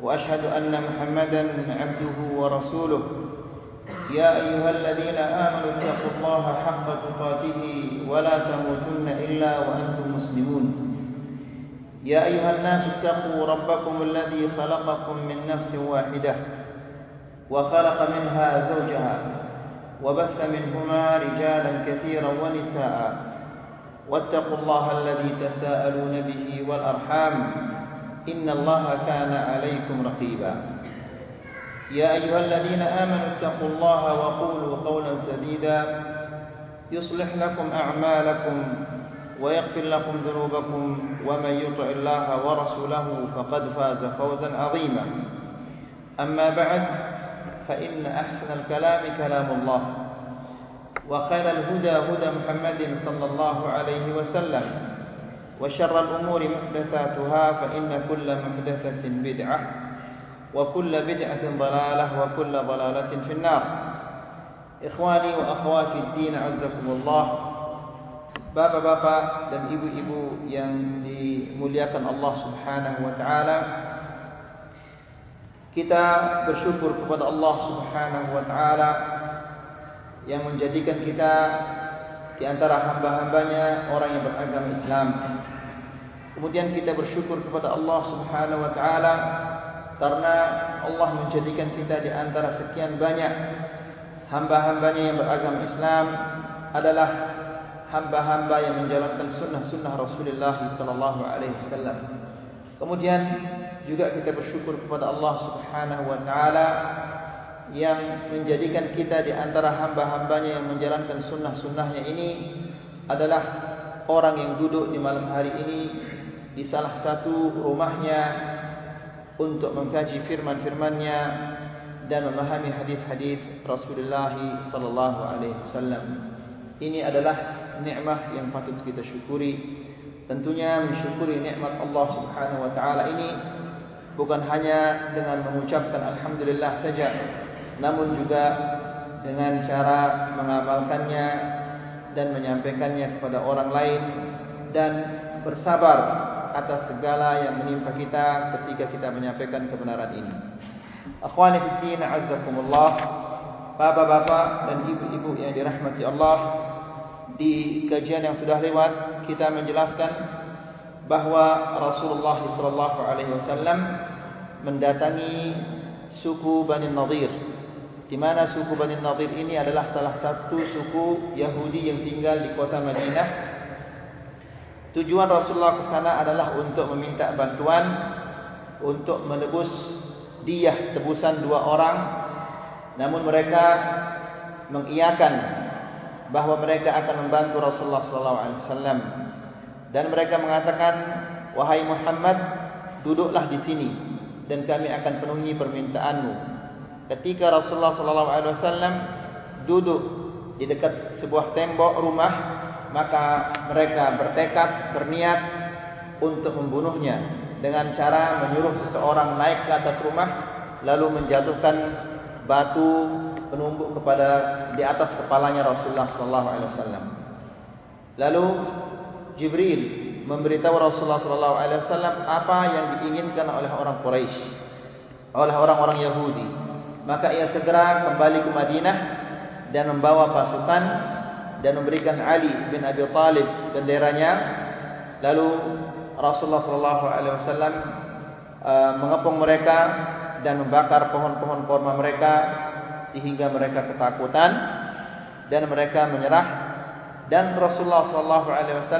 وأشهد أن محمدا عبده ورسوله يا أيها الذين آمنوا اتقوا الله حق تقاته ولا تموتن إلا وأنتم مسلمون يا أيها الناس اتقوا ربكم الذي خلقكم من نفس واحدة وخلق منها زوجها وبث منهما رجالا كثيرا ونساء واتقوا الله الذي تساءلون به والأرحام إن الله كان عليكم رقيبا يا أيها الذين آمنوا اتقوا الله وقولوا قولا سديدا يصلح لكم أعمالكم ويغفر لكم ذنوبكم ومن يطع الله ورسوله فقد فاز فوزا عظيما أما بعد فإن أحسن الكلام كلام الله وخير الهدى هدى محمد صلى الله عليه وسلم وشر الأمور محدثاتها فإن كل محدثة بدعة وكل بدعة ضلالة وكل ضلالة في النار. Ikhwani wa akhwati din azzakumullah. Bapak-bapak dan ibu-ibu yang dimuliakan Allah Subhanahu wa taala. Kita bersyukur kepada Allah Subhanahu wa taala yang menjadikan kita di antara hamba-hambanya orang yang beragama Islam. Kemudian kita bersyukur kepada Allah Subhanahu wa taala karena Allah menjadikan kita di antara sekian banyak hamba-hambanya yang beragama Islam adalah hamba-hamba yang menjalankan sunnah-sunnah Rasulullah sallallahu alaihi wasallam. Kemudian juga kita bersyukur kepada Allah Subhanahu wa taala yang menjadikan kita di antara hamba-hambanya yang menjalankan sunnah-sunnahnya ini adalah orang yang duduk di malam hari ini di salah satu rumahnya untuk mengkaji firman-firmannya dan memahami hadis-hadis Rasulullah sallallahu alaihi wasallam. Ini adalah nikmat yang patut kita syukuri. Tentunya mensyukuri nikmat Allah Subhanahu wa taala ini bukan hanya dengan mengucapkan alhamdulillah saja, namun juga dengan cara mengamalkannya dan menyampaikannya kepada orang lain dan bersabar atas segala yang menimpa kita ketika kita menyampaikan kebenaran ini. Akhwani fiddin azzakumullah, bapak-bapak dan ibu-ibu yang dirahmati Allah, di kajian yang sudah lewat kita menjelaskan bahwa Rasulullah sallallahu alaihi wasallam mendatangi suku Bani Nadir, di mana suku Bani Nadir ini adalah salah satu suku Yahudi yang tinggal di kota Madinah. Tujuan Rasulullah ke sana adalah untuk meminta bantuan untuk menebus diyah, tebusan dua orang. Namun mereka mengiyakan bahwa mereka akan membantu Rasulullah SAW, dan mereka mengatakan, "Wahai Muhammad, duduklah di sini dan kami akan penuhi permintaanmu." Ketika Rasulullah SAW duduk di dekat sebuah tembok rumah, maka mereka bertekad, berniat untuk membunuhnya dengan cara menyuruh seseorang naik ke atas rumah lalu menjatuhkan batu penumbuk di atas kepalanya Rasulullah SAW. Lalu Jibril memberitahu Rasulullah SAW apa yang diinginkan oleh orang Quraisy, oleh orang-orang Yahudi. Maka ia segera kembali ke Madinah dan membawa pasukan dan memberikan Ali bin Abi Talib benderanya. Lalu Rasulullah SAW mengepung mereka dan membakar pohon-pohon kurma mereka sehingga mereka ketakutan dan mereka menyerah. Dan Rasulullah SAW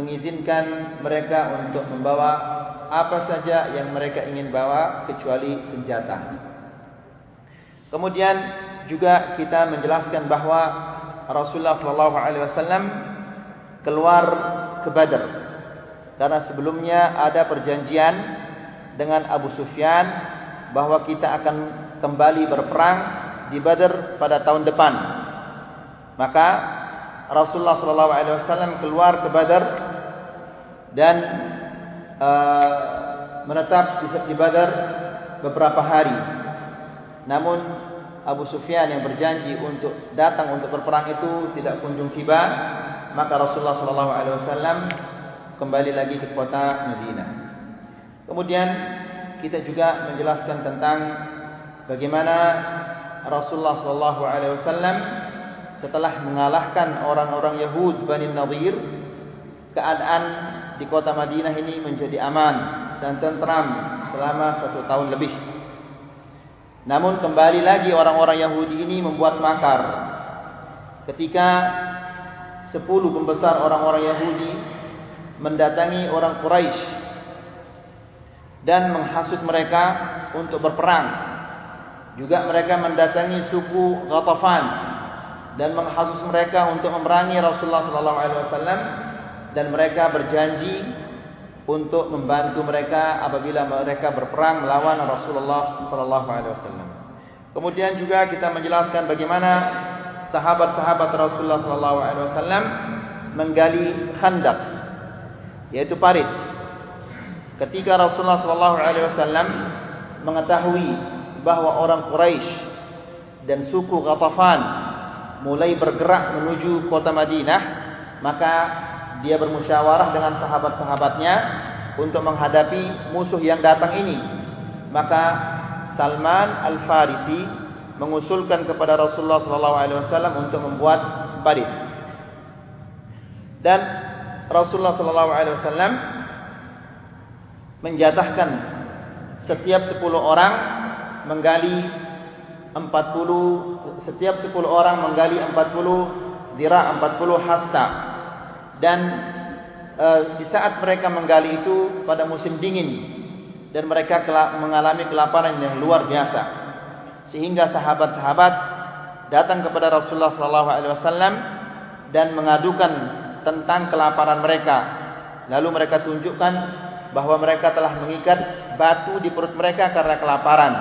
mengizinkan mereka untuk membawa apa saja yang mereka ingin bawa kecuali senjata. Kemudian juga kita menjelaskan bahwa Rasulullah SAW keluar ke Badar karena sebelumnya ada perjanjian dengan Abu Sufyan bahwa kita akan kembali berperang di Badar pada tahun depan. Maka Rasulullah SAW keluar ke Badar dan menetap di Badar beberapa hari. Namun Abu Sufyan yang berjanji untuk datang untuk berperang itu tidak kunjung tiba. Maka Rasulullah SAW kembali lagi ke kota Madinah. Kemudian kita juga menjelaskan tentang bagaimana Rasulullah SAW setelah mengalahkan orang-orang Yahud Bani Nadir, keadaan di kota Madinah ini menjadi aman dan tenteram selama 1 tahun lebih. Namun kembali lagi orang-orang Yahudi ini membuat makar. Ketika 10 pembesar orang-orang Yahudi mendatangi orang Quraisy dan menghasut mereka untuk berperang. Juga mereka mendatangi suku Ghatafan dan menghasut mereka untuk memerangi Rasulullah SAW, dan mereka berjanji untuk membantu mereka apabila mereka berperang melawan Rasulullah SAW. Kemudian juga kita menjelaskan bagaimana sahabat-sahabat Rasulullah SAW menggali Khandaq, yaitu parit. Ketika Rasulullah SAW mengetahui bahwa orang Quraisy dan suku Ghatafan mulai bergerak menuju kota Madinah, maka dia bermusyawarah dengan sahabat-sahabatnya untuk menghadapi musuh yang datang ini. Maka Salman Al-Farisi mengusulkan kepada Rasulullah SAW untuk membuat parit. Dan Rasulullah SAW menjatahkan setiap 10 orang menggali 40, setiap 10 orang menggali 40 dira, 40 hasta. Dan di saat mereka menggali itu pada musim dingin dan mereka mengalami kelaparan yang luar biasa, sehingga sahabat-sahabat datang kepada Rasulullah SAW dan mengadukan tentang kelaparan mereka. Lalu mereka tunjukkan bahwa mereka telah mengikat batu di perut mereka karena kelaparan.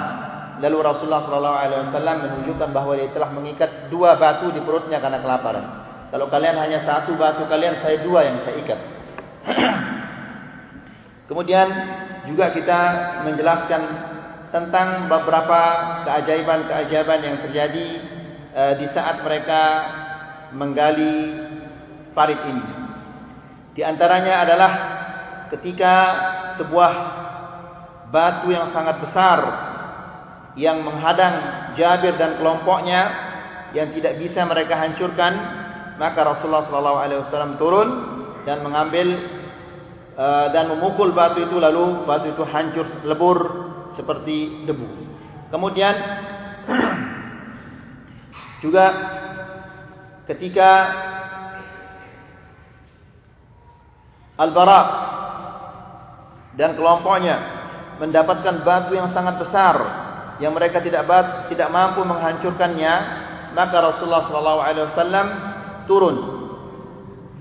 Lalu Rasulullah SAW menunjukkan bahwa dia telah mengikat 2 batu di perutnya karena kelaparan. Kalau kalian hanya 1 batu, kalian saya 2 yang saya ikat. Kemudian juga kita menjelaskan tentang beberapa keajaiban-keajaiban yang terjadi di saat mereka menggali parit ini. Di antaranya adalah ketika sebuah batu yang sangat besar yang menghadang Jabir dan kelompoknya yang tidak bisa mereka hancurkan, maka Rasulullah SAW turun dan mengambil dan memukul batu itu, lalu batu itu hancur lebur seperti debu. Kemudian juga ketika Al-Bara dan kelompoknya mendapatkan batu yang sangat besar yang mereka tidak mampu menghancurkannya, maka Rasulullah SAW turun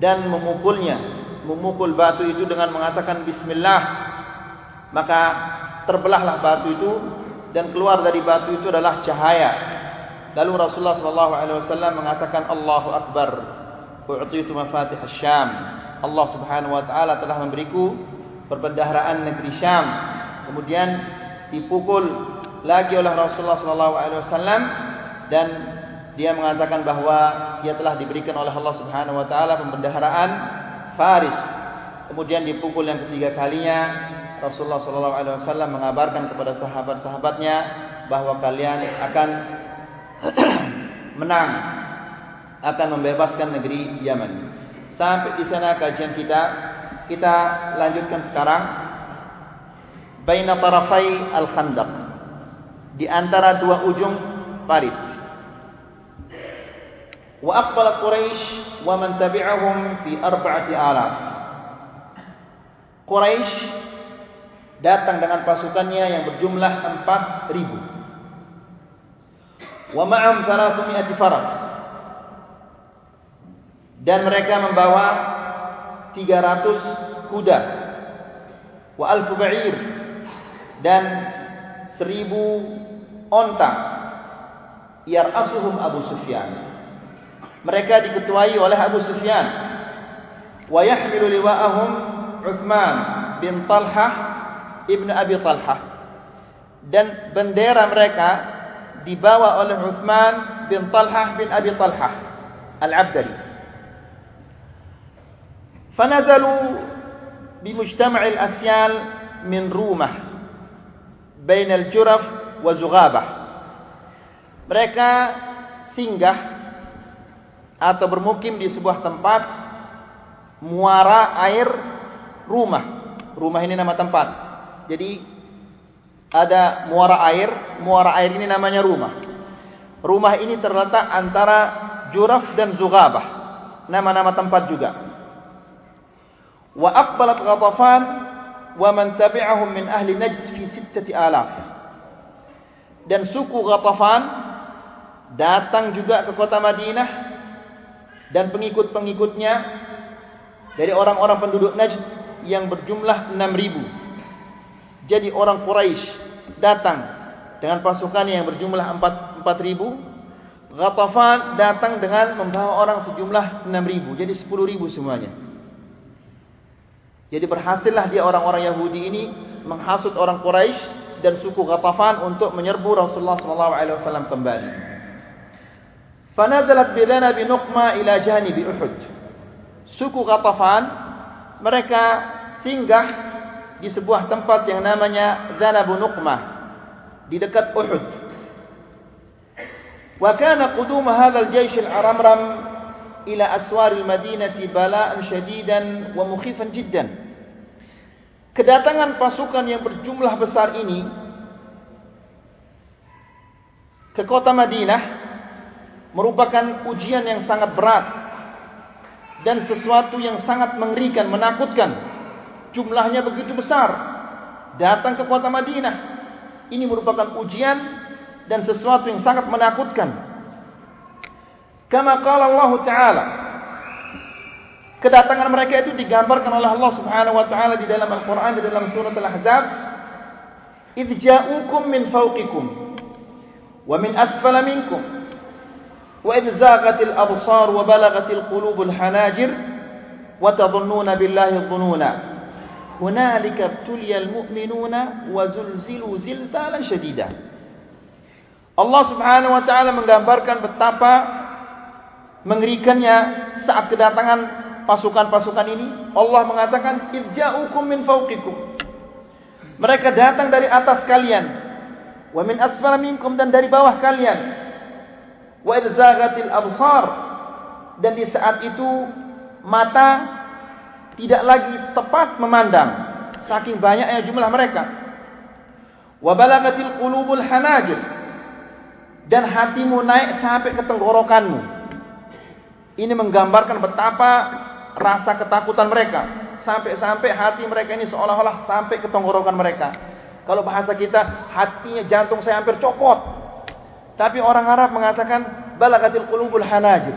dan memukul batu itu dengan mengatakan Bismillah. Maka terbelahlah batu itu dan keluar dari batu itu adalah cahaya. Lalu Rasulullah SAW mengatakan Allahu Akbar, u'titu mafatih asy-Syam. Allah Subhanahu wa taala telah memberiku perbendaharaan negeri Syam. Kemudian dipukul lagi oleh Rasulullah SAW dan dia mengatakan bahwa dia telah diberikan oleh Allah Subhanahu wa taala perbendaharaan Faris. Kemudian dipukul yang ketiga kalinya, Rasulullah SAW mengabarkan kepada sahabat-sahabatnya bahwa kalian akan menang, akan membebaskan negeri Yaman. Sampai di sana kajian kita lanjutkan sekarang baina tarafai al-khandaq, di antara 2 ujung parit. Wa aqbala Quraisy wa man tabi'ahum fi 4000. Quraisy datang dengan pasukannya yang berjumlah 4000. Wa ma'am 300 faras. Dan mereka membawa 300 kuda, wa alfu ba'ir, dan 1000 onta yar'asuhum Abu Sufyan, mereka diketuai oleh Abu Sufyan, wa yahmilu liwa'ahum Utsman bin Talhah ibn Abi Talhah, dan bendera mereka dibawa oleh Utsman bin Talhah bin Abi Talhah Al-Abdali. Fanazalu bi mujtama'il asyal min Rumah bainal juraf wa zughabah. Mereka singgah atau bermukim di sebuah tempat muara air Rumah. Rumah ini nama tempat. Jadi ada muara air ini namanya Rumah. Rumah ini terletak antara Juraf dan Zughabah, nama-nama tempat juga. Wa aqbalat Ghatafan wa man tabi'ahum min ahli Najd fi 6,000. Dan suku Ghatafan datang juga ke kota Madinah dan pengikut-pengikutnya dari orang-orang penduduk Najd yang berjumlah 6,000. Jadi orang Quraisy datang dengan pasukan yang berjumlah 4,000. Ghatafan datang dengan membawa orang sejumlah 6,000. Jadi 10,000 semuanya. Jadi berhasillah dia orang-orang Yahudi ini menghasut orang Quraisy dan suku Ghatafan untuk menyerbu Rasulullah SAW kembali. Fanazalat bidana bi Nuqma ila janibi Uhud. Suku Ghatafan mereka singgah di sebuah tempat yang namanya Zanabu Nuqmah di dekat Uhud. Wa kana qudum hadzal jaysh al-aramram ila aswar al-Madinati bala'an shadidan wa mukhifan jiddan. Kedatangan pasukan yang berjumlah besar ini ke kota Madinah merupakan ujian yang sangat berat dan sesuatu yang sangat mengerikan, menakutkan. Jumlahnya begitu besar, datang ke kota Madinah. Ini merupakan ujian dan sesuatu yang sangat menakutkan. Kama qala Allah Ta'ala. Kedatangan mereka itu digambarkan oleh Allah Subhanahu wa taala di dalam Al-Qur'an, di dalam surah Al-Ahzab, "Idz ja'ukum min fawqikum wa min asfala minkum wa idz zaghatil absar wa balaghatil qulubul hanajir wa tadhunnuna billahi dhununa hunalika ibtuliyal mu'minuna wa zulzilu zilzalan shadida." Allah Subhanahu wa taala menggambarkan betapa mengerikannya saat kedatangan pasukan-pasukan ini. Allah mengatakan irja'ukum min fawqikum, mereka datang dari atas kalian, wa min asfala minkum, dan dari bawah kalian, wa idzaghatil absar, dan di saat itu mata tidak lagi tepat memandang saking banyaknya jumlah mereka, wa balagatil qulubul hanajir, dan hatimu naik sampai ke tenggorokanmu. Ini menggambarkan betapa rasa ketakutan mereka, sampai-sampai hati mereka ini seolah-olah sampai ke tenggorokan mereka. Kalau bahasa kita, hatinya, jantung saya hampir copot. Tapi orang Arab mengatakan balagatil qulubul hanajir,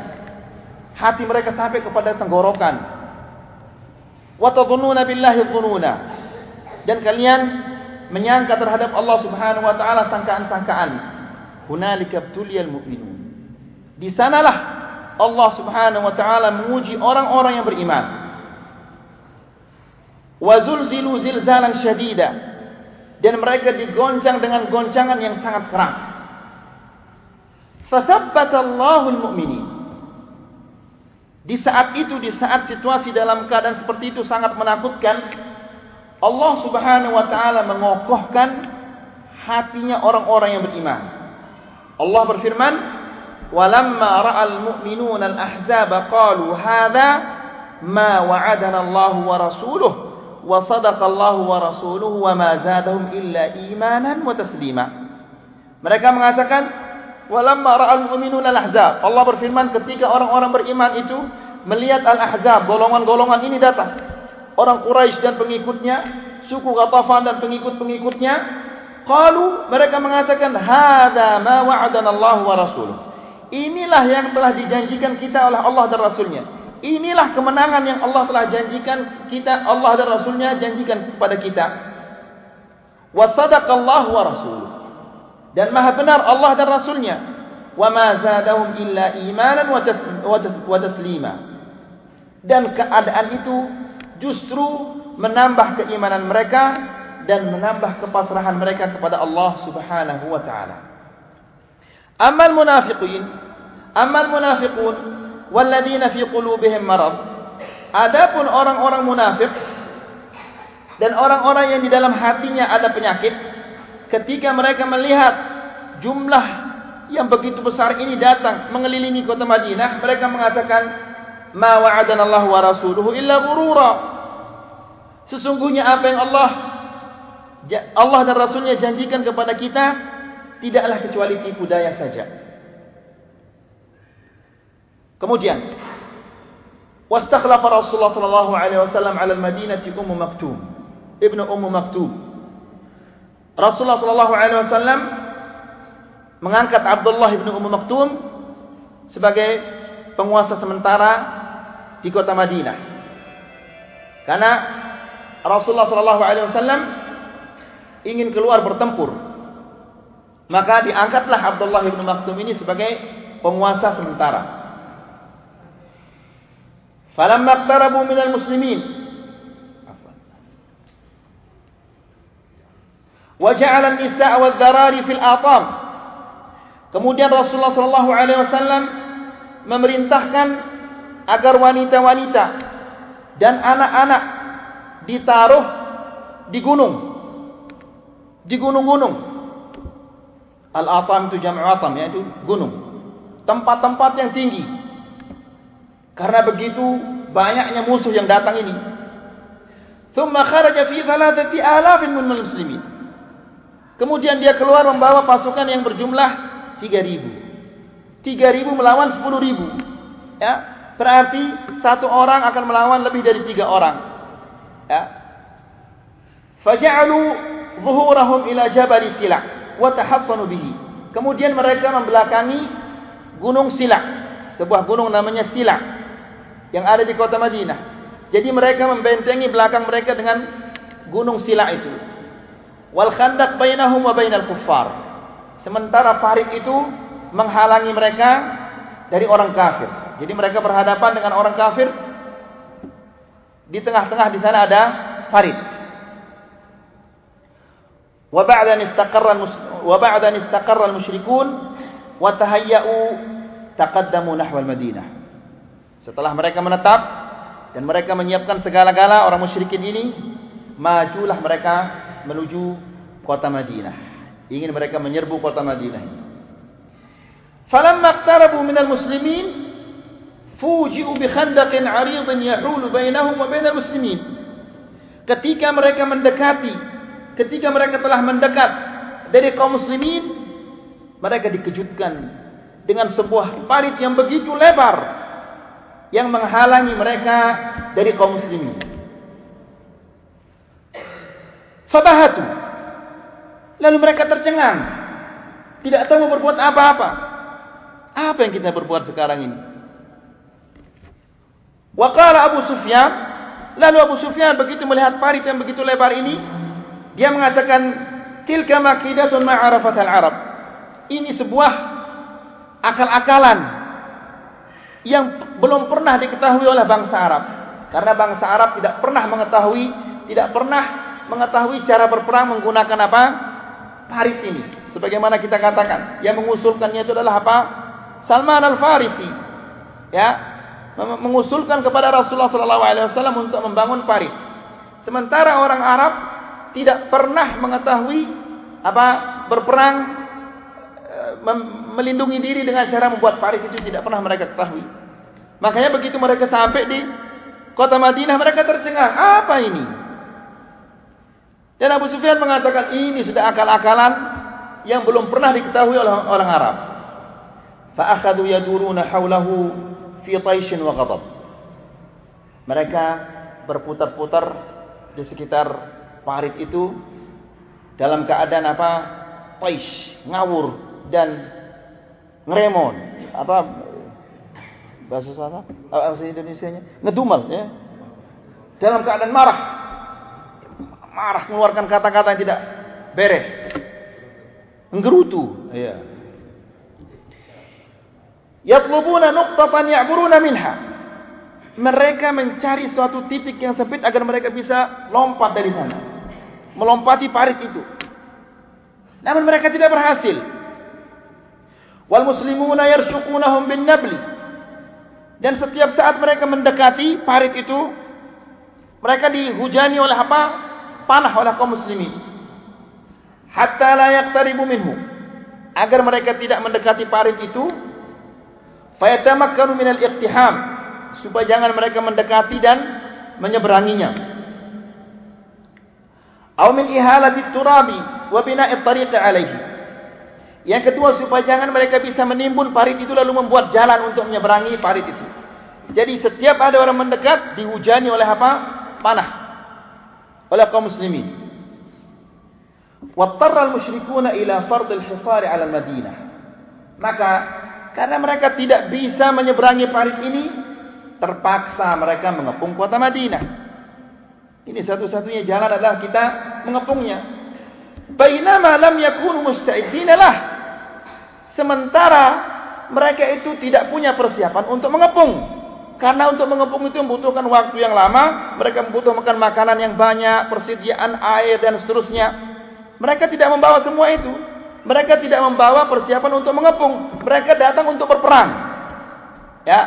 hati mereka sampai kepada tenggorokan. Wa tadhunnuna billahi dhununa, dan kalian menyangka terhadap Allah Subhanahu wa taala sangkaan-sangkaan. Hunalika ibtuliyal mu'minun, di sanalah Allah Subhanahu wa taala menguji orang-orang yang beriman. Wa zulzilu zilzalan syadida, dan mereka digoncang dengan goncangan yang sangat keras. Fathabbata Allahul mu'minin. Di saat itu, di saat situasi dalam keadaan seperti itu sangat menakutkan, Allah Subhanahu wa taala mengokohkan hatinya orang-orang yang beriman. Allah berfirman, وَلَمَّا رَأَى الْمُؤْمِنُونَ الْأَحْزَابَ قَالُوا هَذَا مَا وَعَدَنَا اللَّهُ وَرَسُولُهُ وَصَدَقَ اللَّهُ وَرَسُولُهُ وَمَا زَادَهُمْ إِلَّا إِيمَانًا وَتَسْلِيمًا. Mereka mengatakan وَلَمَّا رَأَى الْمُؤْمِنُونَ الْأَحْزَابَ. Allah berfirman ketika orang-orang beriman itu melihat al-ahzab, golongan-golongan ini datang, orang Quraisy dan pengikutnya, suku Ghatafan dan pengikut-pengikutnya, qalu, mereka mengatakan هَذَا مَا وَعَدَنَا اللَّهُ وَرَسُولُهُ. Inilah yang telah dijanjikan kita oleh Allah dan Rasulnya. Inilah kemenangan yang Allah telah janjikan kita, Allah dan Rasulnya janjikan kepada kita. Wa sadaqallahu wa rasuluh. dan maha benar Allah dan Rasulnya. Wa ma zadahum illa imanan wa taslima. Dan keadaan itu justru menambah keimanan mereka dan menambah kepasrahan mereka kepada Allah Subhanahu wa taala. Amal munafiqun walladzina fi qulubihim marad. Adapun orang-orang munafik dan orang-orang yang di dalam hatinya ada penyakit, ketika mereka melihat jumlah yang begitu besar ini datang mengelilingi kota Madinah, mereka mengatakan, "Ma wa'adana Allah wa rasuluhu illa ghurura." Sesungguhnya apa yang Allah dan Rasulnya janjikan kepada kita tidaklah kecuali tipu daya saja. Kemudian, wastakhlafa Rasulullah sallallahu alaihi wasallam 'ala al-Madinati Ummu Maktum, Ibnu Ummu Maktum. Rasulullah sallallahu alaihi wasallam mengangkat Abdullah ibn Ummu Maktum sebagai penguasa sementara di kota Madinah. Karena Rasulullah sallallahu alaihi wasallam ingin keluar bertempur. Maka diangkatlah Abdullah ibn Maktum ini sebagai penguasa sementara. Falamma qtarabu minal muslimin wa ja'ala an-nisaa' wadh-dharari fil atam. Kemudian Rasulullah sallallahu alaihi wasallam memerintahkan agar wanita-wanita dan anak-anak ditaruh di gunung-gunung. Al-atam itu jam'u atam, yaitu gunung. Tempat-tempat yang tinggi. Karena begitu banyaknya musuh yang datang ini. Tsumma kharaja fi 3000 min al-muslimin. Kemudian dia keluar membawa pasukan yang berjumlah 3000. 3000 melawan 10000. Ya, berarti satu orang akan melawan lebih dari 3 orang. Ya. Faja'alu zuhurahum ila jabal Silah wa tahassanu bihi. Kemudian mereka membelakangi gunung Silah. Sebuah gunung namanya Silah yang ada di kota Madinah. Jadi mereka membentengi belakang mereka dengan gunung Silah itu. Wal Khandaq bainahum wa bainal kuffar. Sementara parit itu menghalangi mereka dari orang kafir. Jadi mereka berhadapan dengan orang kafir. Di tengah-tengah di sana ada parit. Wa ba'dan istaqarra al-musyrikun wa tahayya'u taqaddamu nahwal Madinah. Setelah mereka menetap dan mereka menyiapkan segala-gala orang musyrikin ini, majulah mereka menuju kota Madinah. Ingin mereka menyerbu kota Madinah. Falamma iqtarabu minal muslimin fuji'u bi khandaqin 'aridin yahulu bainahum wa bainal muslimin. Ketika mereka telah mendekat dari kaum muslimin, mereka dikejutkan dengan sebuah parit yang begitu lebar yang menghalangi mereka dari kaum muslimin. Fabahatu. Lalu mereka tercengang. Tidak tahu mau berbuat apa-apa. Apa yang kita berbuat sekarang ini? Wa qala Abu Sufyan. Lalu Abu Sufyan begitu melihat parit yang begitu lebar ini, dia mengatakan, tilka maqidatun ma'arafatal Arab. Ini sebuah akal-akalan yang belum pernah diketahui oleh bangsa Arab. Karena bangsa Arab tidak pernah mengetahui cara berperang menggunakan apa? Parit ini. Sebagaimana kita katakan, yang mengusulkannya itu adalah apa? Salman Al-Farisi. Ya, mengusulkan kepada Rasulullah SAW untuk membangun parit. Sementara orang Arab tidak pernah mengetahui apa? Berperang melindungi diri dengan cara membuat parit itu tidak pernah mereka ketahui. Makanya begitu mereka sampai di kota Madinah, mereka tercengang. Apa ini? Dan Abu Sufyan mengatakan, ini sudah akal-akalan yang belum pernah diketahui oleh orang Arab. Fa akhadhu yaduruna haulahu fi taishin wa ghadab. Mereka berputar-putar di sekitar parit itu dalam keadaan apa? Taish, ngawur dan ngeremon, apa bahasa sana, bahasa Indonesianya, ngedumal ya. Dalam keadaan marah mengeluarkan kata-kata yang tidak beres. menggerutu. Ya. Yatlubuna nuqtatan ya'buruna minha. Mereka mencari suatu titik yang sempit agar mereka bisa lompat dari sana. Melompati parit itu. Namun mereka tidak berhasil. Wal muslimuna yarsuqunahum bin nabli. Dan setiap saat mereka mendekati parit itu, mereka dihujani oleh apa? Panah oleh kaum muslimin. Hatta la yaqtaribu minhu. Agar mereka tidak mendekati parit itu. Fayatamakkanu minal iqtiham, supaya jangan mereka mendekati dan menyeberanginya. Aw min ihalati turabi wa bina'it tariq alaihi. Yang kedua, supaya jangan mereka bisa menimbun parit itu lalu membuat jalan untuk menyeberangi parit itu. Jadi setiap ada orang mendekat dihujani oleh apa? Panah oleh kaum muslimin. Wa tarra al-musyrikuuna ila fard al-hisar 'ala al-Madinah. Maka karena mereka tidak bisa menyeberangi parit ini, terpaksa mereka mengepung kota Madinah. Ini satu-satunya jalan adalah kita mengepungnya. Bainama lam yakunu musta'idina lah. Sementara mereka itu tidak punya persiapan untuk mengepung. Karena untuk mengepung itu membutuhkan waktu yang lama, mereka membutuhkan makanan yang banyak, persediaan air dan seterusnya. Mereka tidak membawa semua itu. Mereka tidak membawa persiapan untuk mengepung. Mereka datang untuk berperang. Ya.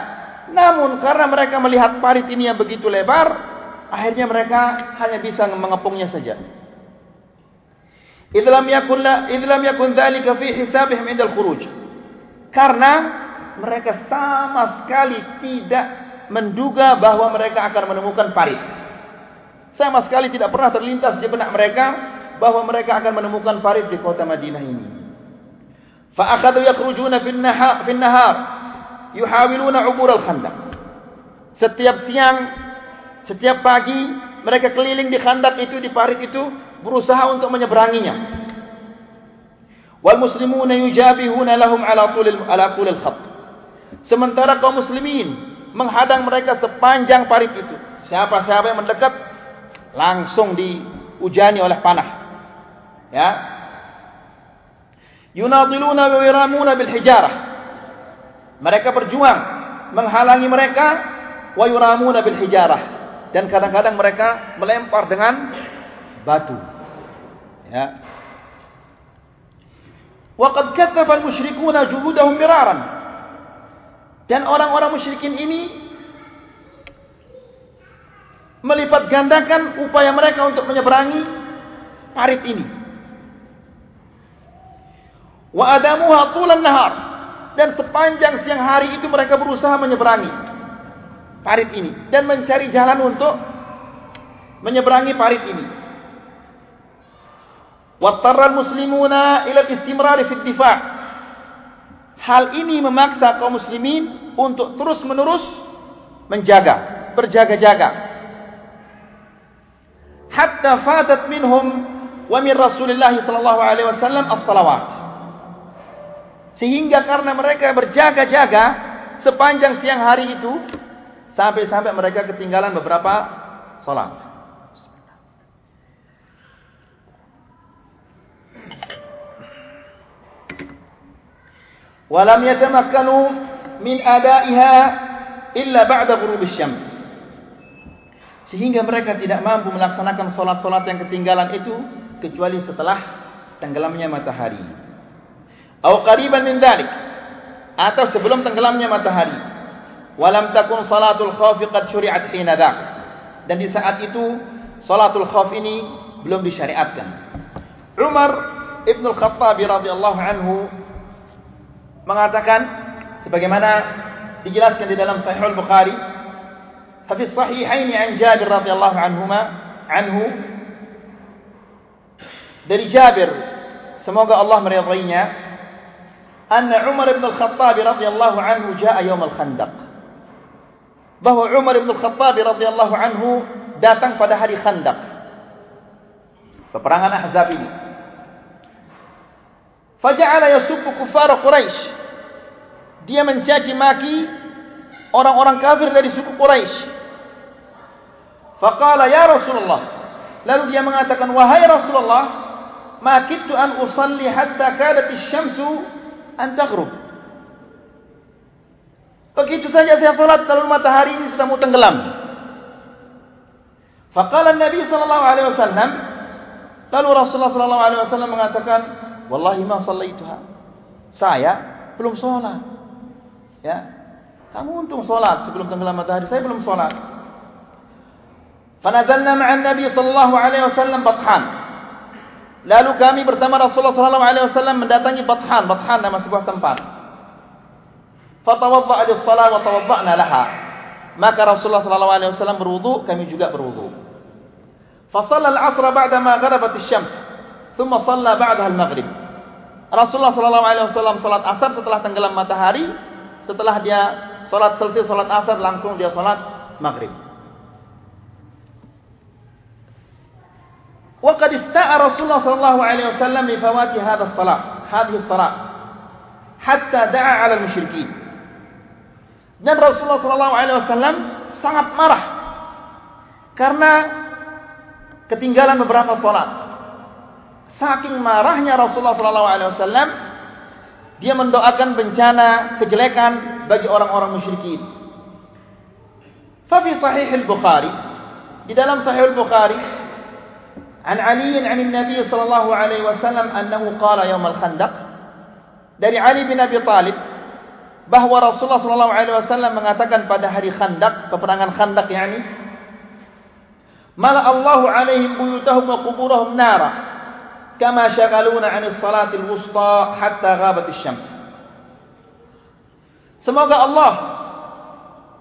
Namun karena mereka melihat parit ini yang begitu lebar, akhirnya mereka hanya bisa mengepungnya saja. Idlam yakun dzalika fi hisabihim 'inda al-khuruj. Karena mereka sama sekali tidak menduga bahwa mereka akan menemukan parit. Sama sekali tidak pernah terlintas di benak mereka bahwa mereka akan menemukan parit di kota Madinah ini. Fa akhadhu yakhrujuna fi an-nahar yuhawiluna 'ubur al-khandaq. Setiap siang, setiap pagi mereka keliling di khandak itu, di parit itu, berusaha untuk menyeberanginya. Wal muslimuna yujabihuna lahum 'ala tulil khat. Sementara kaum muslimin menghadang mereka sepanjang parit itu. Siapa-siapa yang mendekat langsung dihujani oleh panah. Ya. Yunadiluna wa yuramuna bil hijarah. Mereka berjuang menghalangi mereka, wa yuramuna bil hijarah, dan kadang-kadang mereka melempar dengan batu. Ya. Wa qad kathaba al musyrikuuna juhudahum miraran. Dan orang-orang musyrikin ini melipat gandakan upaya mereka untuk menyeberangi parit ini. Wa adamuha tulan nahar, dan sepanjang siang hari itu mereka berusaha menyeberangi parit ini dan mencari jalan untuk menyeberangi parit ini. Wa tarra al-muslimuna ila al-istimrar fi ad-difa'. Hal ini memaksa kaum muslimin untuk terus-menerus menjaga, berjaga-jaga. Hatta fatat minhum wa min Rasulillah sallallahu alaihi wasallam as-salawat. Sehingga karena mereka berjaga-jaga sepanjang siang hari itu, sampai-sampai mereka ketinggalan beberapa salat. Walam yatamakkanu min adaiha illa ba'da ghurubisy syams. Sehingga mereka tidak mampu melaksanakan salat-salat yang ketinggalan itu kecuali setelah tenggelamnya matahari. Atau qariban min dzalik, atau sebelum tenggelamnya matahari. Walam takun salatul khauf qad syuri'at hina dzak. Dan di saat itu salatul khauf ini belum disyariatkan. Umar ibn Al-Khattab radhiyallahu anhu mengatakan sebagaimana dijelaskan di dalam Sahih Al-Bukhari, fi Sahihain an Jabir radhiyallahu anhu, dari Jabir semoga Allah meridainya, anna Umar ibn Al-Khattab radhiyallahu anhu jaa yaum al-Khandaq. Bahwa Umar ibn Al-Khattab radhiyallahu anhu datang pada hari Khandaq, peperangan Ahzab ini. Faja'ala yasubbu kuffar Quraisy. Dia mencaci maki orang-orang kafir dari suku Quraisy. Faqala ya Rasulullah. Lalu dia mengatakan, wahai Rasulullah, ma kittu an usalli hatta kadat asy-syamsu an taghrub. Begitu saja saya salat lalu matahari ini sudah mau tenggelam. Faqala Nabi sallallahu alaihi wasallam, lalu Rasulullah sallallahu alaihi wasallam mengatakan, "Wallahi ma sallaituha." Saya belum salat. Ya. Kamu untung salat sebelum tenggelam matahari, saya belum salat. Fanazalna ma'an Nabi sallallahu alaihi wasallam Bathan. Lalu kami bersama Rasulullah SAW mendatangi Bathhan. Bathhan nama sebuah tempat. Fatawadda'a lis-shalah wa tawadda'na laha. Maka Rasulullah SAW berwudu, kami juga berwudu. Fasalla al-'asra ba'dama gharabat asy-syams, thumma shalla ba'daha al-maghrib. Rasulullah SAW salat asar setelah tenggelam matahari, setelah dia salat selesai salat asar langsung dia salat maghrib. وقد استاء رسول الله صلى الله عليه وسلم لفوات هذه الصلاة حتى دعا على المشركين. Dan Rasulullah sallallahu alaihi wasallam sangat marah karena ketinggalan beberapa salat. Saking marahnya Rasulullah sallallahu alaihi wasallam, dia mendoakan bencana kejelekan bagi orang-orang musyrikin. Fa fi Sahih Al-Bukhari, di dalam Sahih Al-Bukhari, an Ali an Nabi sallallahu alaihi wasallam annahu qala yaum al-Khandaq, dari Ali bin Abi Talib bahwa Rasulullah sallallahu alaihi wasallam mengatakan pada hari Khandaq, peperangan Khandaq yakni, mala Allahu alaihim buyutahum wa quburahum nara kama shagaluna 'an as-salati al-wusta hatta ghabat asy-syams. Semoga Allah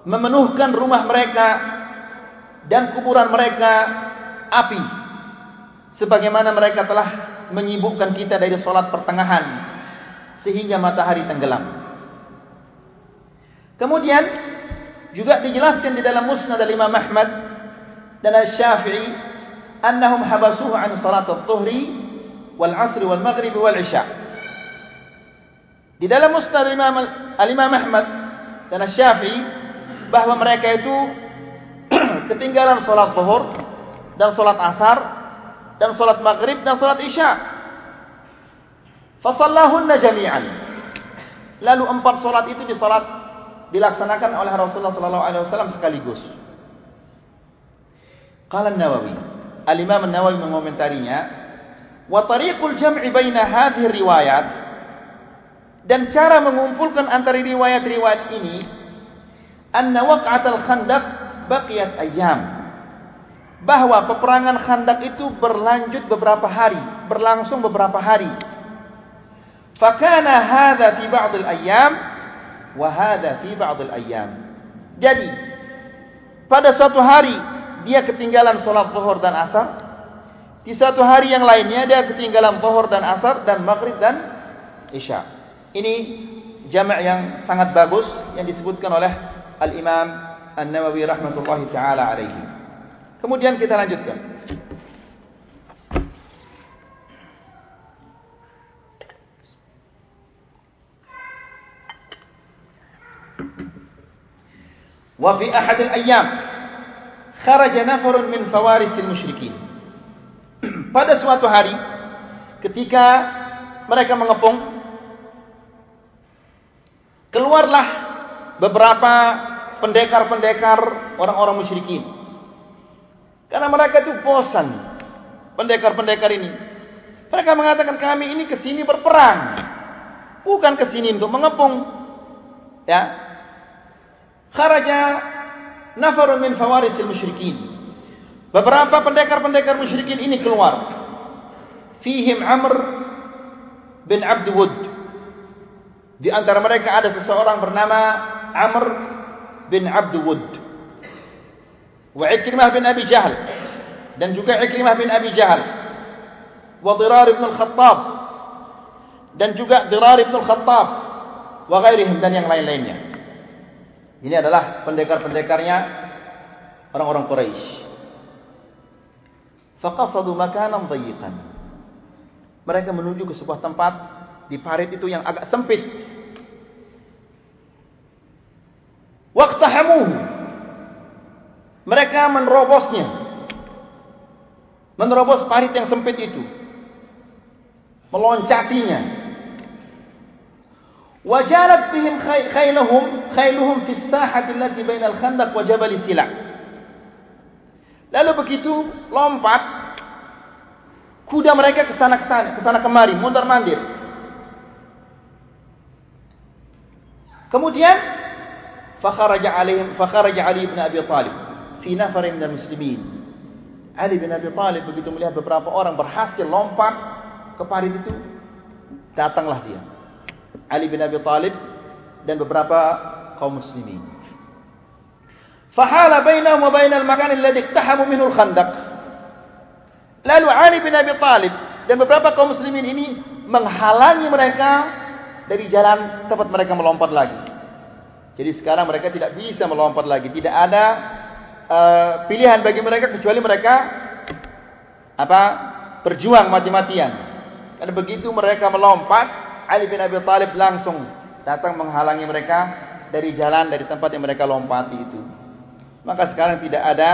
memenuhkan rumah mereka dan kuburan mereka api, sebagaimana mereka telah menyibukkan kita dari sholat pertengahan sehingga matahari tenggelam. Kemudian juga dijelaskan di dalam Musnad Imam Ahmad dan Asy-Syafi'i annahum habasuhu an salat adh-dhuhri wal 'ashri wal maghribi wal 'isya. Di dalam Musnad Imam Ahmad dan Asy-Syafi'i bahwa mereka itu ketinggalan salat zuhur dan salat asar dan salat maghrib dan salat isya. Fasallahunna jami'an. Lalu empat salat itu dilaksanakan oleh Rasulullah sallallahu alaihi wasallam sekaligus. Qala An-Nawawi, Al-Imam An-Nawawi mengomentarinya, wa tariqul jam'i baina hadhihi riwayat, dan cara mengumpulkan antara riwayat-riwayat ini, anna waq'atal Khandaq baqiyat ayyam, bahwa peperangan Khandaq itu berlanjut beberapa hari, berlangsung beberapa hari. Fakana hadza fi ba'd al-ayyam wa hadza fi ba'd al-ayyam. Jadi pada suatu hari dia ketinggalan salat zuhur dan asar, di suatu hari yang lainnya dia ketinggalan zuhur dan asar dan maghrib dan isya. Ini jamak yang sangat bagus yang disebutkan oleh Al-Imam An-Nawawi rahmatullahi taala alaihi. Kemudian kita lanjutkan. Wa fi ahad al-ayyam kharaja nafarun min fawaris al-musyrikin. Pada suatu hari ketika mereka mengepung, keluarlah beberapa pendekar-pendekar orang-orang musyrikin. Karena mereka itu bosan, pendekar-pendekar ini. Mereka mengatakan kami ini kesini berperang, bukan kesini untuk mengepung. Ya, kharaja nafarun min fawarisil musyrikin. Beberapa pendekar-pendekar musyrikin ini keluar. Fihim Amr bin Abdu Wud. Di antara mereka ada seseorang bernama Amr bin Abdu Wud. Wa Ikrimah bin Abi Jahal, dan juga Ikrimah bin Abi Jahal, wa Dirar ibn Al-Khattab, dan juga Dirar ibn Al-Khattab, wa ghairihim, dan yang lain-lainnya. Ini adalah pendekar-pendekarnya orang-orang Quraisy. Faqasadu makanan dhayiqan. Mereka menuju ke sebuah tempat di parit itu yang agak sempit. Waqtahamuhu, mereka menerobosnya, menerobos parit yang sempit itu. meloncatinya. Wajalat bihim khailuhum fi sahati allati bainal khandaq wa jabal Silah. Lalu begitu lompat kuda mereka ke sana kemari, mondar-mandir. Kemudian fakharaja Ali bin Abi Talib fi nafarin minal muslimin. Ali bin Abi Talib begitu melihat beberapa orang berhasil lompat ke parit itu, datanglah dia, Ali bin Abi Talib dan beberapa kaum muslimin. Fahala bainahum wa bainal makan alladhi iktahamu minhu al-khandaq. Lalu Ali bin Abi Talib dan beberapa kaum muslimin ini menghalangi mereka dari jalan tempat mereka melompat lagi. Jadi sekarang mereka tidak bisa melompat lagi. Tidak ada pilihan bagi mereka kecuali mereka berjuang mati-matian. Karena begitu mereka melompat, Ali bin Abi Talib langsung datang menghalangi mereka dari jalan dari tempat yang mereka lompati itu. Maka sekarang tidak ada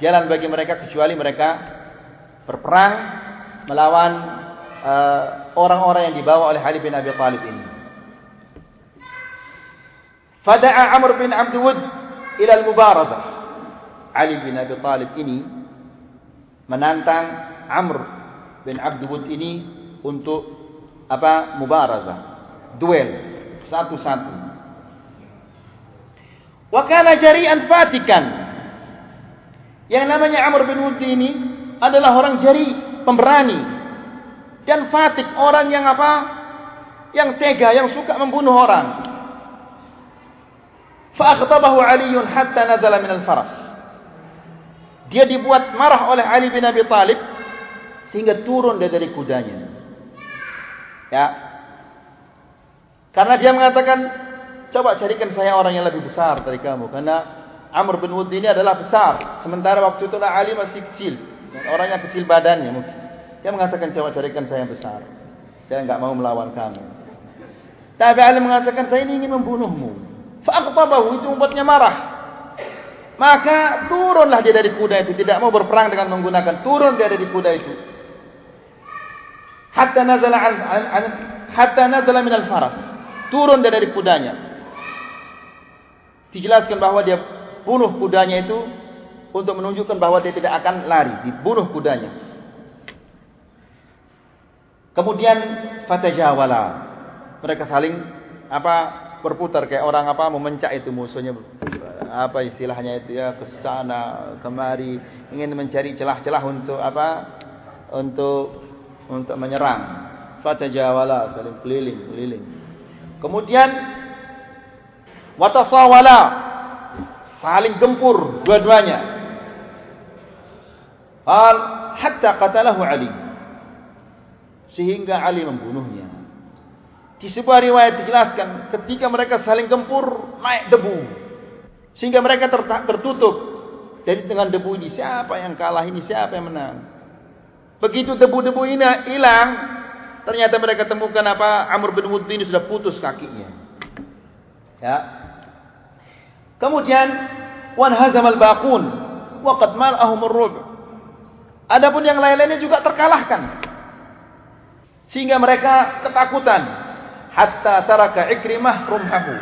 jalan bagi mereka kecuali mereka berperang melawan orang-orang yang dibawa oleh Ali bin Abi Talib ini. Fada'a Amr bin Abdu Wud ila al-mubarazah. Ali bin Abi Talib ini menantang Amr bin Abdu Wud ini untuk mubarazah, duel satu-satu. Wa kana jari'an fatikan. Yang namanya Amr bin Wud ini adalah orang jari, pemberani dan fatik, orang yang yang tega, yang suka membunuh orang. Fa aghtabahu Ali hatta nazala min al-faras. Dia dibuat marah oleh Ali bin Abi Talib sehingga turun dari kudanya. Ya. Karena dia mengatakan, "Coba carikan saya orang yang lebih besar dari kamu." Karena Amr bin Wud ini adalah besar, sementara waktu itu Ali masih kecil. Dan orang yang kecil badannya mungkin. Dia mengatakan, coba carikan saya yang besar. Saya enggak mau melawan kamu. Tapi Ali mengatakan, saya ini ingin membunuhmu. Fa'aqtabahu, itu membuatnya marah. Maka turunlah dia dari kuda itu. Tidak mau berperang dengan menggunakan. Turun dia dari kuda itu. Hatta nazala minal faras. Turun dia dari kudanya. Dijelaskan bahwa dia bunuh kudanya itu untuk menunjukkan bahwa dia tidak akan lari, dibunuh kudanya. Kemudian fatajawala, mereka saling berputar kayak orang memencak itu musuhnya, istilahnya itu ya, ke sana kemari, ingin mencari celah-celah untuk untuk menyerang. Fatajawala, saling keliling-keliling. Kemudian watasawala, saling gempur dua-duanya. Hatta qatalahu Ali, sehingga Ali membunuhnya. Di sebuah riwayat dijelaskan ketika mereka saling gempur naik debu sehingga mereka tertutup dari dengan debu ini. Siapa yang kalah ini, siapa yang menang. Begitu debu-debu ini hilang, ternyata mereka temukan Amr bin Wud ini sudah putus kakinya. Ya. Kemudian wan hazamal baqun wa qad mal'ahum ar-rub'. Adapun yang lain-lainnya juga terkalahkan sehingga mereka ketakutan. Hatta taraka Ikrimah rumhahu,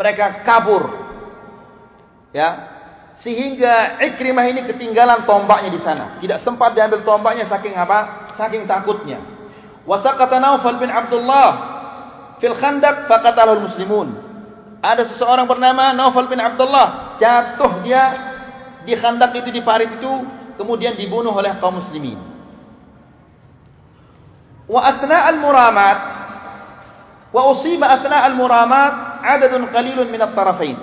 mereka kabur, ya, sehingga Ikrimah ini ketinggalan tombaknya di sana, tidak sempat diambil tombaknya saking saking takutnya. Wasaqata Naufal bin Abdullah fil khandaq faqatalahu muslimun. Ada seseorang bernama Naufal bin Abdullah, jatuh dia di khandak itu, di parit itu, kemudian dibunuh oleh kaum muslimin. Wa athna al-muramat wa usiba athna al-muramat adadun qalilun min at-tarafain.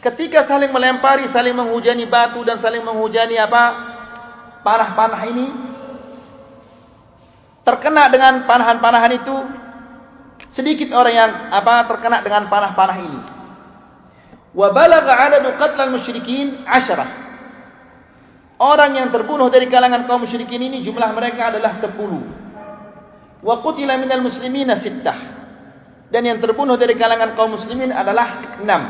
Ketika saling melempari, saling menghujani batu dan saling menghujani panah-panah ini, terkena dengan panahan-panahan itu sedikit orang yang terkena dengan panah-panah ini. Wa balagha adadu qatla al-musyrikin 10. Orang yang terbunuh dari kalangan kaum musyrikin ini jumlah mereka adalah 10. Wa qutila minal muslimina 6. Dan yang terbunuh dari kalangan kaum muslimin adalah 6.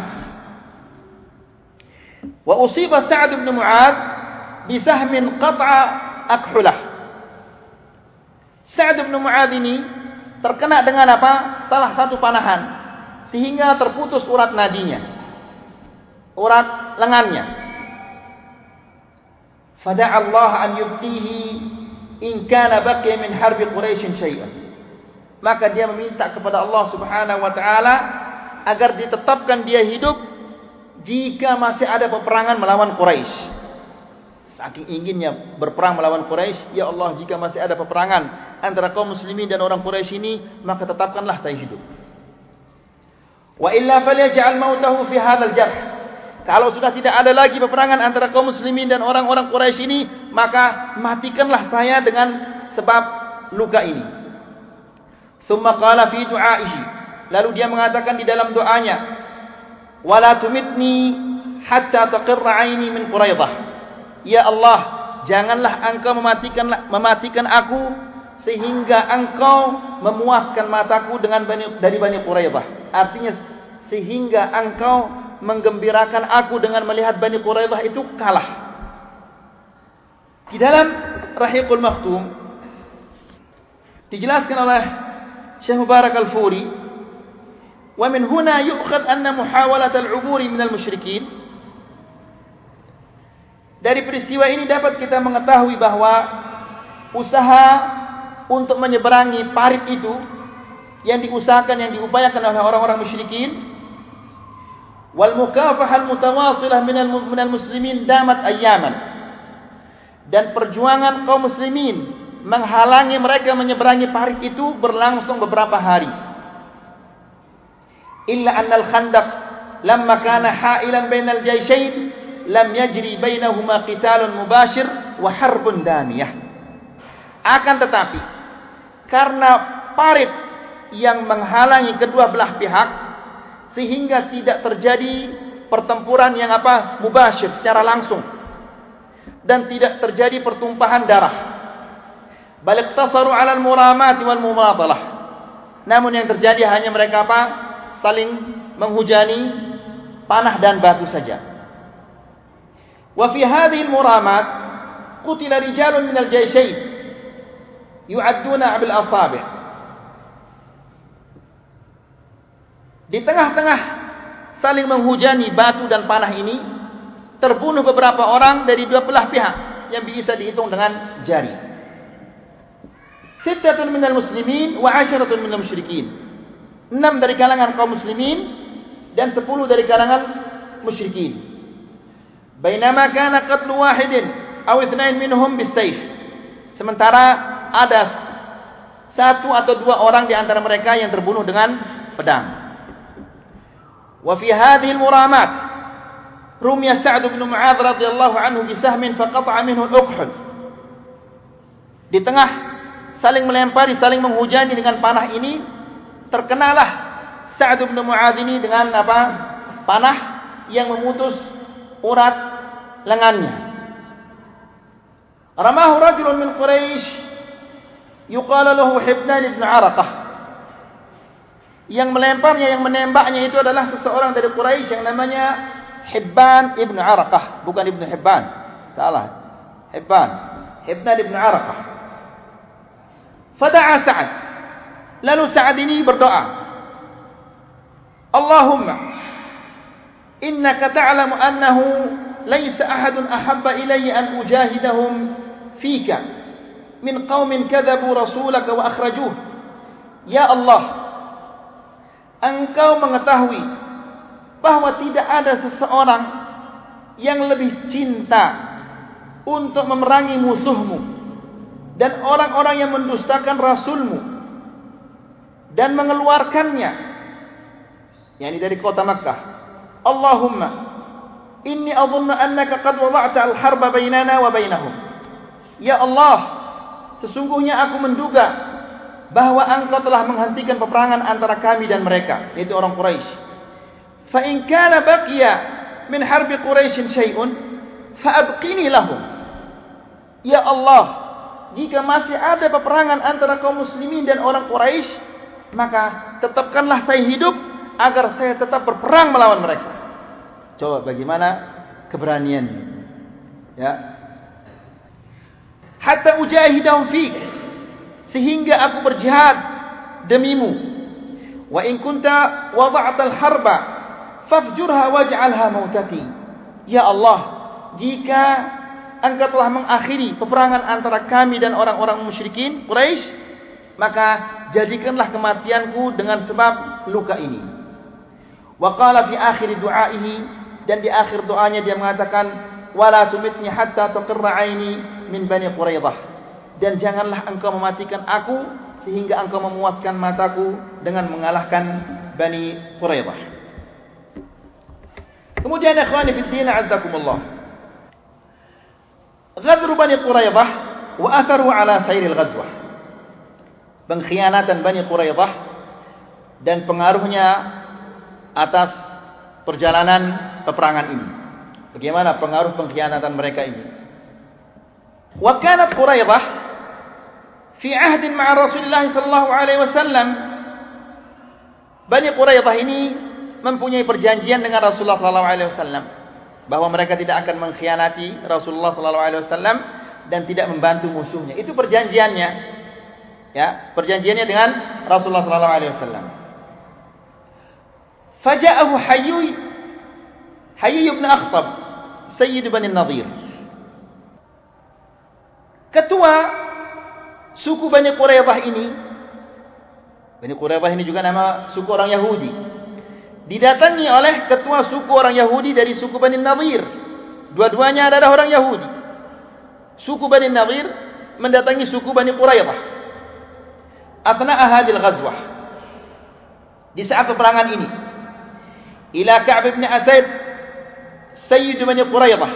Wa usiba Sa'ad ibn Mu'ad bisahmin qat'a akhulah. Sa'ad bin Mu'ad ini terkena dengan apa? Salah satu panahan, sehingga terputus urat nadinya, urat lengannya. Fada'a Allah an yubtihi in kana baqiya min harbi Quraisy syai'an. Maka dia meminta kepada Allah Subhanahu wa taala agar ditetapkan dia hidup jika masih ada peperangan melawan Quraisy. Saking inginnya berperang melawan Quraisy, ya Allah, jika masih ada peperangan antara kaum muslimin dan orang Quraisy ini, maka tetapkanlah saya hidup. Wa illa falyaj'al mautahu fi hadzal jarh. Kalau sudah tidak ada lagi peperangan antara kaum muslimin dan orang-orang Quraisy ini, maka matikanlah saya dengan sebab luka ini. Tsumma qala fi du'aihi. Lalu dia mengatakan di dalam doanya, "Wa la tumitni hatta taqirra 'aini min Quraidah." Ya Allah, janganlah Engkau mematikan aku sehingga Engkau memuaskan mataku dari Bani Quraidah. Artinya sehingga Engkau menggembirakan aku dengan melihat Bani Qurayzah itu kalah. Di dalam Rahiqul Makhtum dijelaskan oleh Syekh Mubarak Al-Furi, "Wa min huna yu'khad anna muhawalat al-'uburi min al-musyrikin." Dari peristiwa ini dapat kita mengetahui bahwa usaha untuk menyeberangi parit itu yang diusahakan, yang diupayakan oleh orang-orang musyrikin, wal mukafahah mutawasilah minal muslimin damat ayyaman, dan perjuangan kaum muslimin menghalangi mereka menyeberangi parit itu berlangsung beberapa hari. Illa annal khandaq lamma kana hailan bainal jaishain lam yajri bainahuma qitalun mubashir wa harbun damiyah. Akan tetapi karena parit yang menghalangi kedua belah pihak, sehingga tidak terjadi pertempuran yang apa? Mubasyir, secara langsung. Dan tidak terjadi pertumpahan darah. Balik tasaru alal muramati wal mumatalah. Namun yang terjadi hanya mereka apa? Saling menghujani panah dan batu saja. Wa fi hadhil muramat qutila rijalun minal jaishayn yu'adduna bil asabi'. Di tengah-tengah saling menghujani batu dan panah ini, terbunuh beberapa orang dari dua belah pihak yang bisa dihitung dengan jari. Sittatun minal muslimin wa asharatun minal musyrikin. 6 dari kalangan kaum muslimin dan 10 dari kalangan musyrikin. Bainama kana qatlu wahidin aw ithnain minhum bisayf. Sementara ada 1 atau 2 orang di antara mereka yang terbunuh dengan pedang. وفي هذه المرامات رمي سعد بن معاذ رضي الله عنه بسهم فقطع منه الأقحل. Di tengah saling melempari, saling menghujani dengan panah ini, terkenalah Sa'ad bin Mu'ad ini dengan apa? Panah yang memutus urat lengannya. Ramahu rajulun min Quraisy yuqala lahu Hibban ibn Araqah. Yang melemparnya, yang menembaknya itu adalah seseorang dari Quraisy yang namanya Hibban ibn Araqah, bukan Ibn Hibban. Salah. Hibban ibn Araqah. Fada'a Sa'ad. Lalu Sa'ad ini berdoa. Allahumma innaka ta'lamu annahu laysa ahadun ahabba ilayya an ujahidahum fika min qaumin kadzabu rasulaka wa akhrajuh. Ya Allah, Engkau mengetahui bahwa tidak ada seseorang yang lebih cinta untuk memerangi musuhmu dan orang-orang yang mendustakan rasulmu dan mengeluarkannya, yakni dari kota Makkah. Allahumma inni adhunnu annaka qad wada'ta al-harba bainana wa bainahum. Ya Allah, sesungguhnya aku menduga bahwa Engkau telah menghentikan peperangan antara kami dan mereka, yaitu orang Quraisy. Fa in kana baqiya min harbi Quraisy syai'un fa abqini lahum. Ya Allah, jika masih ada peperangan antara kaum muslimin dan orang Quraisy, maka tetapkanlah saya hidup agar saya tetap berperang melawan mereka. Coba bagaimana keberaniannya, ya. Hatta ujahidahum fi, sehingga aku berjihad demimu. Wa in kunta wada'tal harba fafjurha waj'alha mautati. Ya Allah, jika Engkau telah mengakhiri peperangan antara kami dan orang-orang musyrikin Quraisy, maka jadikanlah kematianku dengan sebab luka ini. Wa qala fi akhir du'aihi, dan di akhir doanya dia mengatakan, wala tumitni hatta tuqarra 'aini min Bani Qurayzah, dan janganlah engkau mematikan aku sehingga engkau memuaskan mataku dengan mengalahkan Bani Qurayzah. Kemudian ikhwani fiddin a'azzakumullah, غدر بني قريظة وأثره على سير الغزوة. Pengkhianatan Bani Qurayzah dan pengaruhnya atas perjalanan peperangan ini. Bagaimana pengaruh pengkhianatan mereka ini? Wa kanat Qurayzah fi 'ahdin ma'a Rasulillah sallallahu alaihi wasallam. Bani Qurayzah ini mempunyai perjanjian dengan Rasulullah sallallahu alaihi wasallam bahwa mereka tidak akan mengkhianati Rasulullah sallallahu alaihi wasallam dan tidak membantu musuhnya. Itu perjanjiannya. Ya, perjanjiannya dengan Rasulullah sallallahu alaihi wasallam. Faja'ahu Hayy ibn Akhtab, Sayyid Bani Nadir. Ketua suku Bani Qurayzah ini. Bani Qurayzah ini juga nama suku orang Yahudi. Didatangi oleh ketua suku orang Yahudi dari suku Bani Nadir. Dua-duanya adalah orang Yahudi. Suku Bani Nadir mendatangi suku Bani Qurayzah. Athnaa hadil ghazwah, di saat peperangan ini. Ila Ka'b ibn Asad, Sayyid Bani Qurayzah,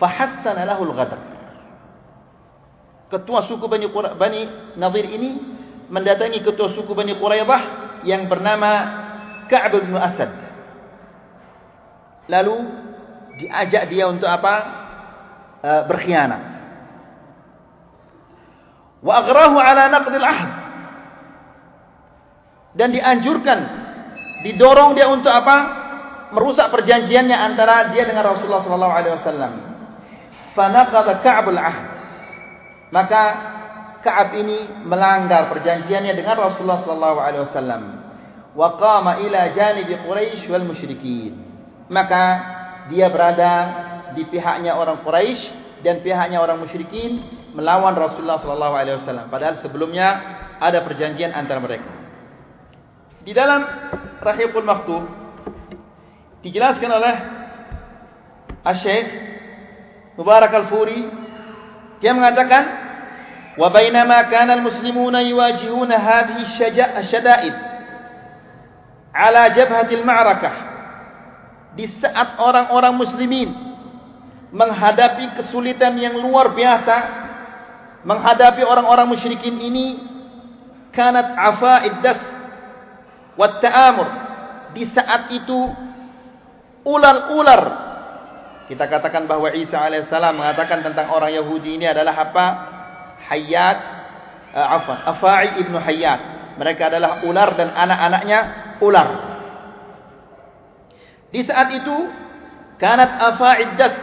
fahassana lahul ghadab. Ketua suku Bani Nadir ini mendatangi ketua suku Bani Qurayzah yang bernama Ka'b ibn Asad. Lalu diajak dia untuk apa? Berkhianat. Wa aghrahu ala naqdil ahd. Dan dianjurkan, didorong dia untuk apa? Merusak perjanjiannya antara dia dengan Rasulullah sallallahu alaihi wasallam. Fa naqada Ka'b al-ahd. Maka Ka'b ini melanggar perjanjiannya dengan Rasulullah sallallahu alaihi wasallam. Wa qama ila janibi Quraisy wal musyrikin. Maka dia berada di pihaknya orang Quraisy dan pihaknya orang musyrikin melawan Rasulullah sallallahu alaihi wasallam. Padahal sebelumnya ada perjanjian antara mereka. Di dalam Rahibul Maktub dijelaskan oleh Asy-Syaikh Mubarak Al-Furi, dia mengatakan, "Wa bainama kana al-muslimuna yuwajihuna hadhihi asy-syada'id ala jabhatil ma'rakah", di saat orang-orang muslimin menghadapi kesulitan yang luar biasa menghadapi orang-orang musyrikin ini, kanat afa'id das wat ta'amur, di saat itu ular-ular, kita katakan bahwa Isa alaihissalam mengatakan tentang orang Yahudi ini adalah apa? Hayyat, Afa'i ibnu Hayyat, mereka adalah ular dan anak-anaknya ular. Di saat itu kanat afa'iddas,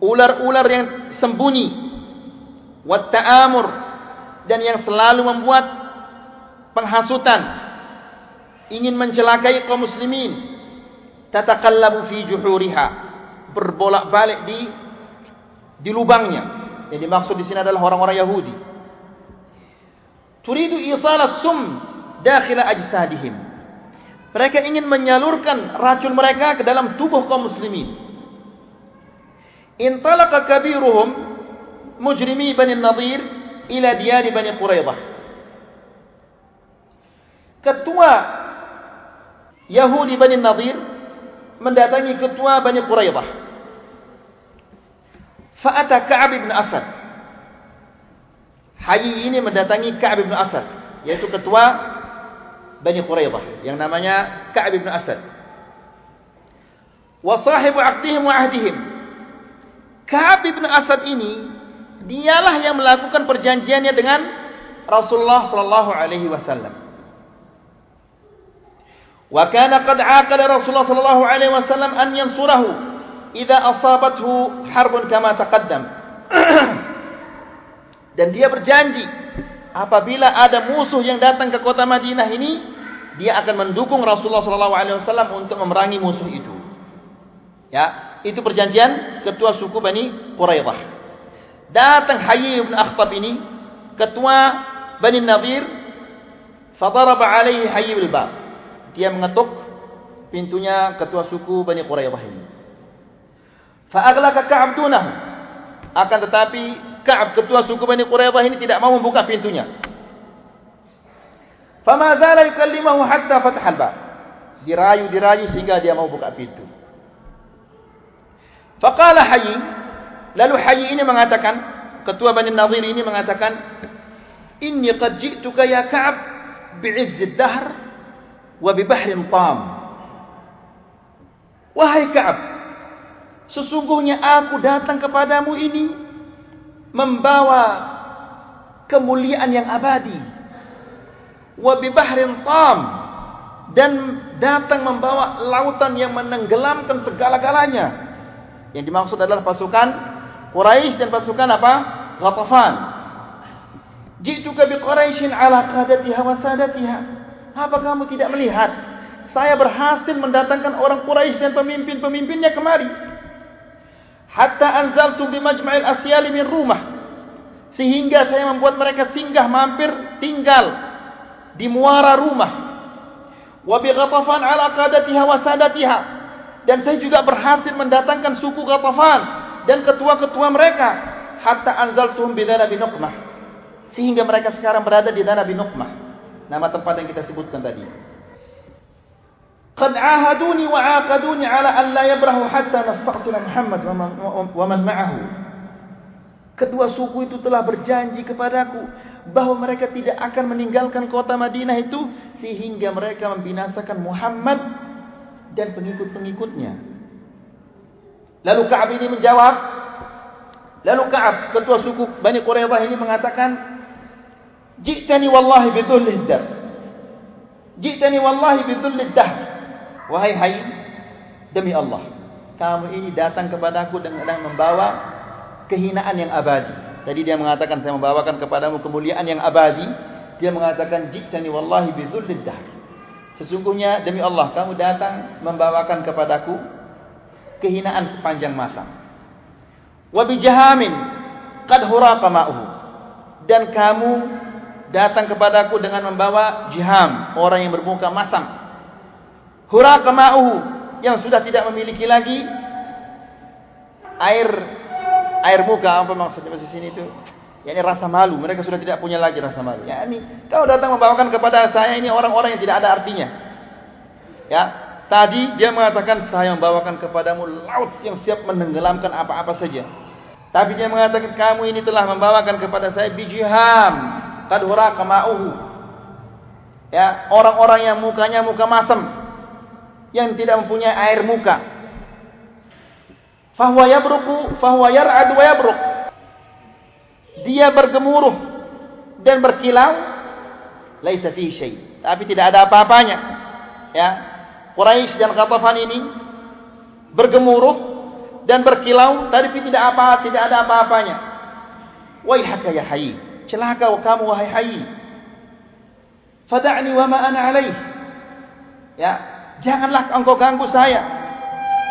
ular-ular yang sembunyi, wat ta'amur, dan yang selalu membuat penghasutan, ingin mencelakai kaum muslimin, tataqallabu fi juhuriha, berbolak-balik di lubangnya. Yang dimaksud di sini adalah orang-orang Yahudi. Turidu isal as-sum dakhila ajsadihim, mereka ingin menyalurkan racun mereka ke dalam tubuh kaum muslimin. Intalaqa kabiruhum mujrimi Bani Nadir ila diyar Bani Qurayzah. Ketua Yahudi Bani Nadir mendatangi ketua Bani Qurayzah. Fa'ata Ka'b ibn Asad, Hayy ini mendatangi Ka'b ibn Asad, yaitu ketua Bani Qurayzah yang namanya Ka'b ibn Asad. Wa sahibu 'aqdihim wa 'ahdihim, Ka'b ibn Asad ini dialah yang melakukan perjanjiannya dengan Rasulullah sallallahu alaihi wasallam. Wa kana qad 'aqada Rasulullah sallallahu alaihi wasallam an yansurahu idza asabathu harbun kama taqaddam. Dan dia berjanji, apabila ada musuh yang datang ke kota Madinah ini, dia akan mendukung Rasulullah SAW untuk memerangi musuh itu. Ya, itu perjanjian ketua suku Bani Qurayzah. Datang Hayy ibn Akhtab ini, ketua Bani Nadir, fadaraba alaihi Hayy bil bab. Dia mengetuk pintunya ketua suku Bani Qurayzah ini. Fa aghlaqa Ka'ab dunahu. Akan tetapi Ka'ab ketua suku Bani Qurayzah ini tidak mau membuka pintunya. Fama zala yukallimahu hatta fataha al-bab. Dirayu sehingga dia mau buka pintu. Faqala Hayy, lalu Hayy ini mengatakan, ketua Bani Nadir ini mengatakan, "Inni qad ji'tuka ya Ka'ab bi'izz ad-dahr wa bi bahrin tam." Wahai Ka'ab, sesungguhnya aku datang kepadamu ini membawa kemuliaan yang abadi. Wa bi bahrin tam, dan datang membawa lautan yang menenggelamkan segala-galanya. Yang dimaksud adalah pasukan Quraisy dan pasukan apa? Ghatafan. Jituka bi Quraisyin ala qadatiha wa sadatiha. Apa kamu tidak melihat? Saya berhasil mendatangkan orang Quraisy dan pemimpin-pemimpinnya kemari. Hatta anzaltu bi majma'il asyali min rumah. Sehingga saya membuat mereka singgah mampir tinggal di muara rumah. Wa bi Ghatafan ala qadatiha wa sadatiha, dan saya juga berhasil mendatangkan suku Ghatafan dan ketua-ketua mereka. Hatta anzaltuhum bi Nabi Nuqmah, sehingga mereka sekarang berada di Nabi Nuqmah, nama tempat yang kita sebutkan tadi. Qad ahaduni wa aqaduni ala an la yabrahu hatta nasta'sil Muhammad wa man ma'ahu. Kedua suku itu telah berjanji kepadaku bahwa mereka tidak akan meninggalkan kota Madinah itu sehingga mereka membinasakan Muhammad dan pengikut-pengikutnya. Lalu Ka'ab ini menjawab. Lalu Ka'ab, ketua suku Bani Qurayzah ini mengatakan, "Ji'tani wallahi bidhullid dar. Ji'tani wallahi bidhullid dar. Wahai Hayy, demi Allah, kamu ini datang kepadaku dengan membawa kehinaan yang abadi. Tadi dia mengatakan saya membawakan kepadamu kemuliaan yang abadi. Dia mengatakan jitani wallahi bizullid dahr. Sesungguhnya demi Allah kamu datang membawakan kepadaku kehinaan sepanjang masa. Wa bijahamin qad huraqa ma'uhu. Dan kamu datang kepadaku dengan membawa jiham, orang yang bermuka masam. Huraqa ma'uhu, yang sudah tidak memiliki lagi air muka, apa maksudnya di sini itu? Yakni rasa malu, mereka sudah tidak punya lagi rasa malu. Yakni kau datang membawakan kepada saya ini orang-orang yang tidak ada artinya. Ya, tadi dia mengatakan saya membawakan kepadamu laut yang siap menenggelamkan apa-apa saja. Tapi dia mengatakan kamu ini telah membawakan kepada saya bijiham, qad huraqa ma'uhu. Ya, orang-orang yang mukanya muka masam, yang tidak mempunyai air muka. Fahuwa yabruku, fahuwa yar'adu wa yabruk. Dia bergemuruh dan berkilau. Laisa fihi syai'. Tapi tidak ada apa-apanya. Ya. Quraisy dan Ghatafan ini bergemuruh dan berkilau, tapi tidak ada apa-apanya. Waihaka ya Hayy. Celaka kamu wahai Hayy. Fada'ni wa ma ana 'alaih. Ya, janganlah engkau ganggu saya.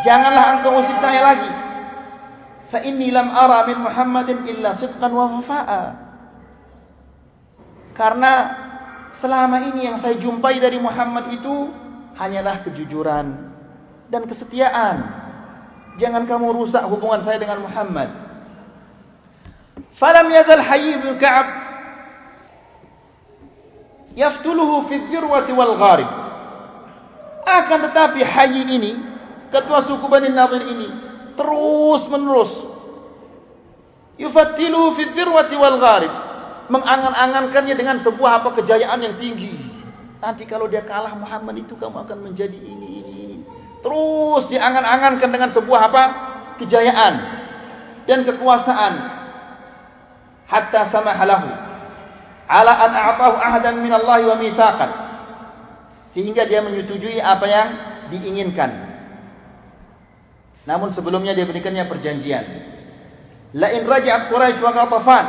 Janganlah engkau usik saya lagi. Fa inni lam ara min Muhammadin illa sidqan wa wafa'a. Karena selama ini yang saya jumpai dari Muhammad itu hanyalah kejujuran dan kesetiaan. Jangan kamu rusak hubungan saya dengan Muhammad. Falam yazal Hayy bin Ka'ab yaftuluhu fi dhirwati wal gharib. Akan tetapi Hayy ini, ketua suku Bani Nadir ini, terus menerus yufattilu fi dzirwati wal gharib, mengangan-angankannya dengan sebuah apa kejayaan yang tinggi. Nanti kalau dia kalah Muhammad itu kamu akan menjadi ini. Terus diangan-angankan dengan sebuah apa kejayaan dan kekuasaan. Hatta samahalahu ala an a'tahu ahdan min Allah wa mitsaqan, sehingga dia menyetujui apa yang diinginkan. Namun sebelumnya dia berikannya perjanjian. La in raja'at Quraisy wa Ghatafan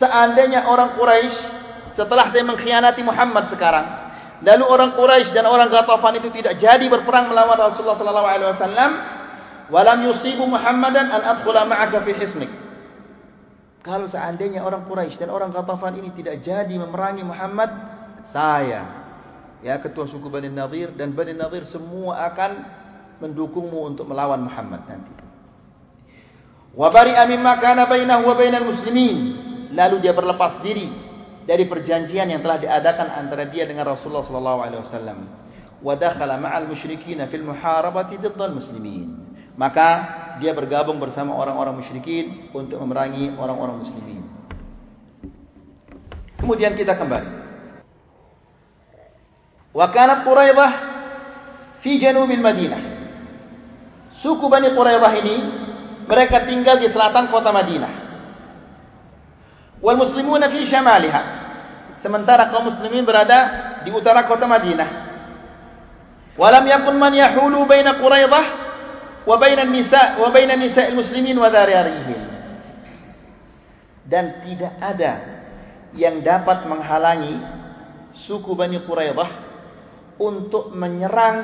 Seandainya orang Quraisy, setelah saya mengkhianati Muhammad sekarang, lalu orang Quraisy dan orang Ghatafan itu tidak jadi berperang melawan Rasulullah SAW, walam yusibu Muhammadan an adkhula ma'aka fi hisnik. Kalau seandainya orang Quraisy dan orang Ghatafan ini tidak jadi memerangi Muhammad, saya, ya ketua suku Bani Nadir dan Bani Nadir semua akan mendukungmu untuk melawan Muhammad nanti. Wa bari'a mimma kana bainahu wa bainal muslimin. Lalu dia berlepas diri dari perjanjian yang telah diadakan antara dia dengan Rasulullah SAW. Wa dakhala ma'al musyrikina fil muharabati diddal muslimin. Maka dia bergabung bersama orang-orang musyrikin untuk memerangi orang-orang muslimin. Kemudian kita kembali. Wa kanat Qurayzah fi janubil Madinah. Suku Bani Qurayzah ini mereka tinggal di selatan kota Madinah. Wal muslimuna fi syamaliha. Sementara kaum muslimin berada di utara kota Madinah. Walam yakun man yahulu baina Qurayzah wa baina nisa' wa baina nisa'il muslimin wa dzariyarihim. Dan tidak ada yang dapat menghalangi suku Bani Qurayzah untuk menyerang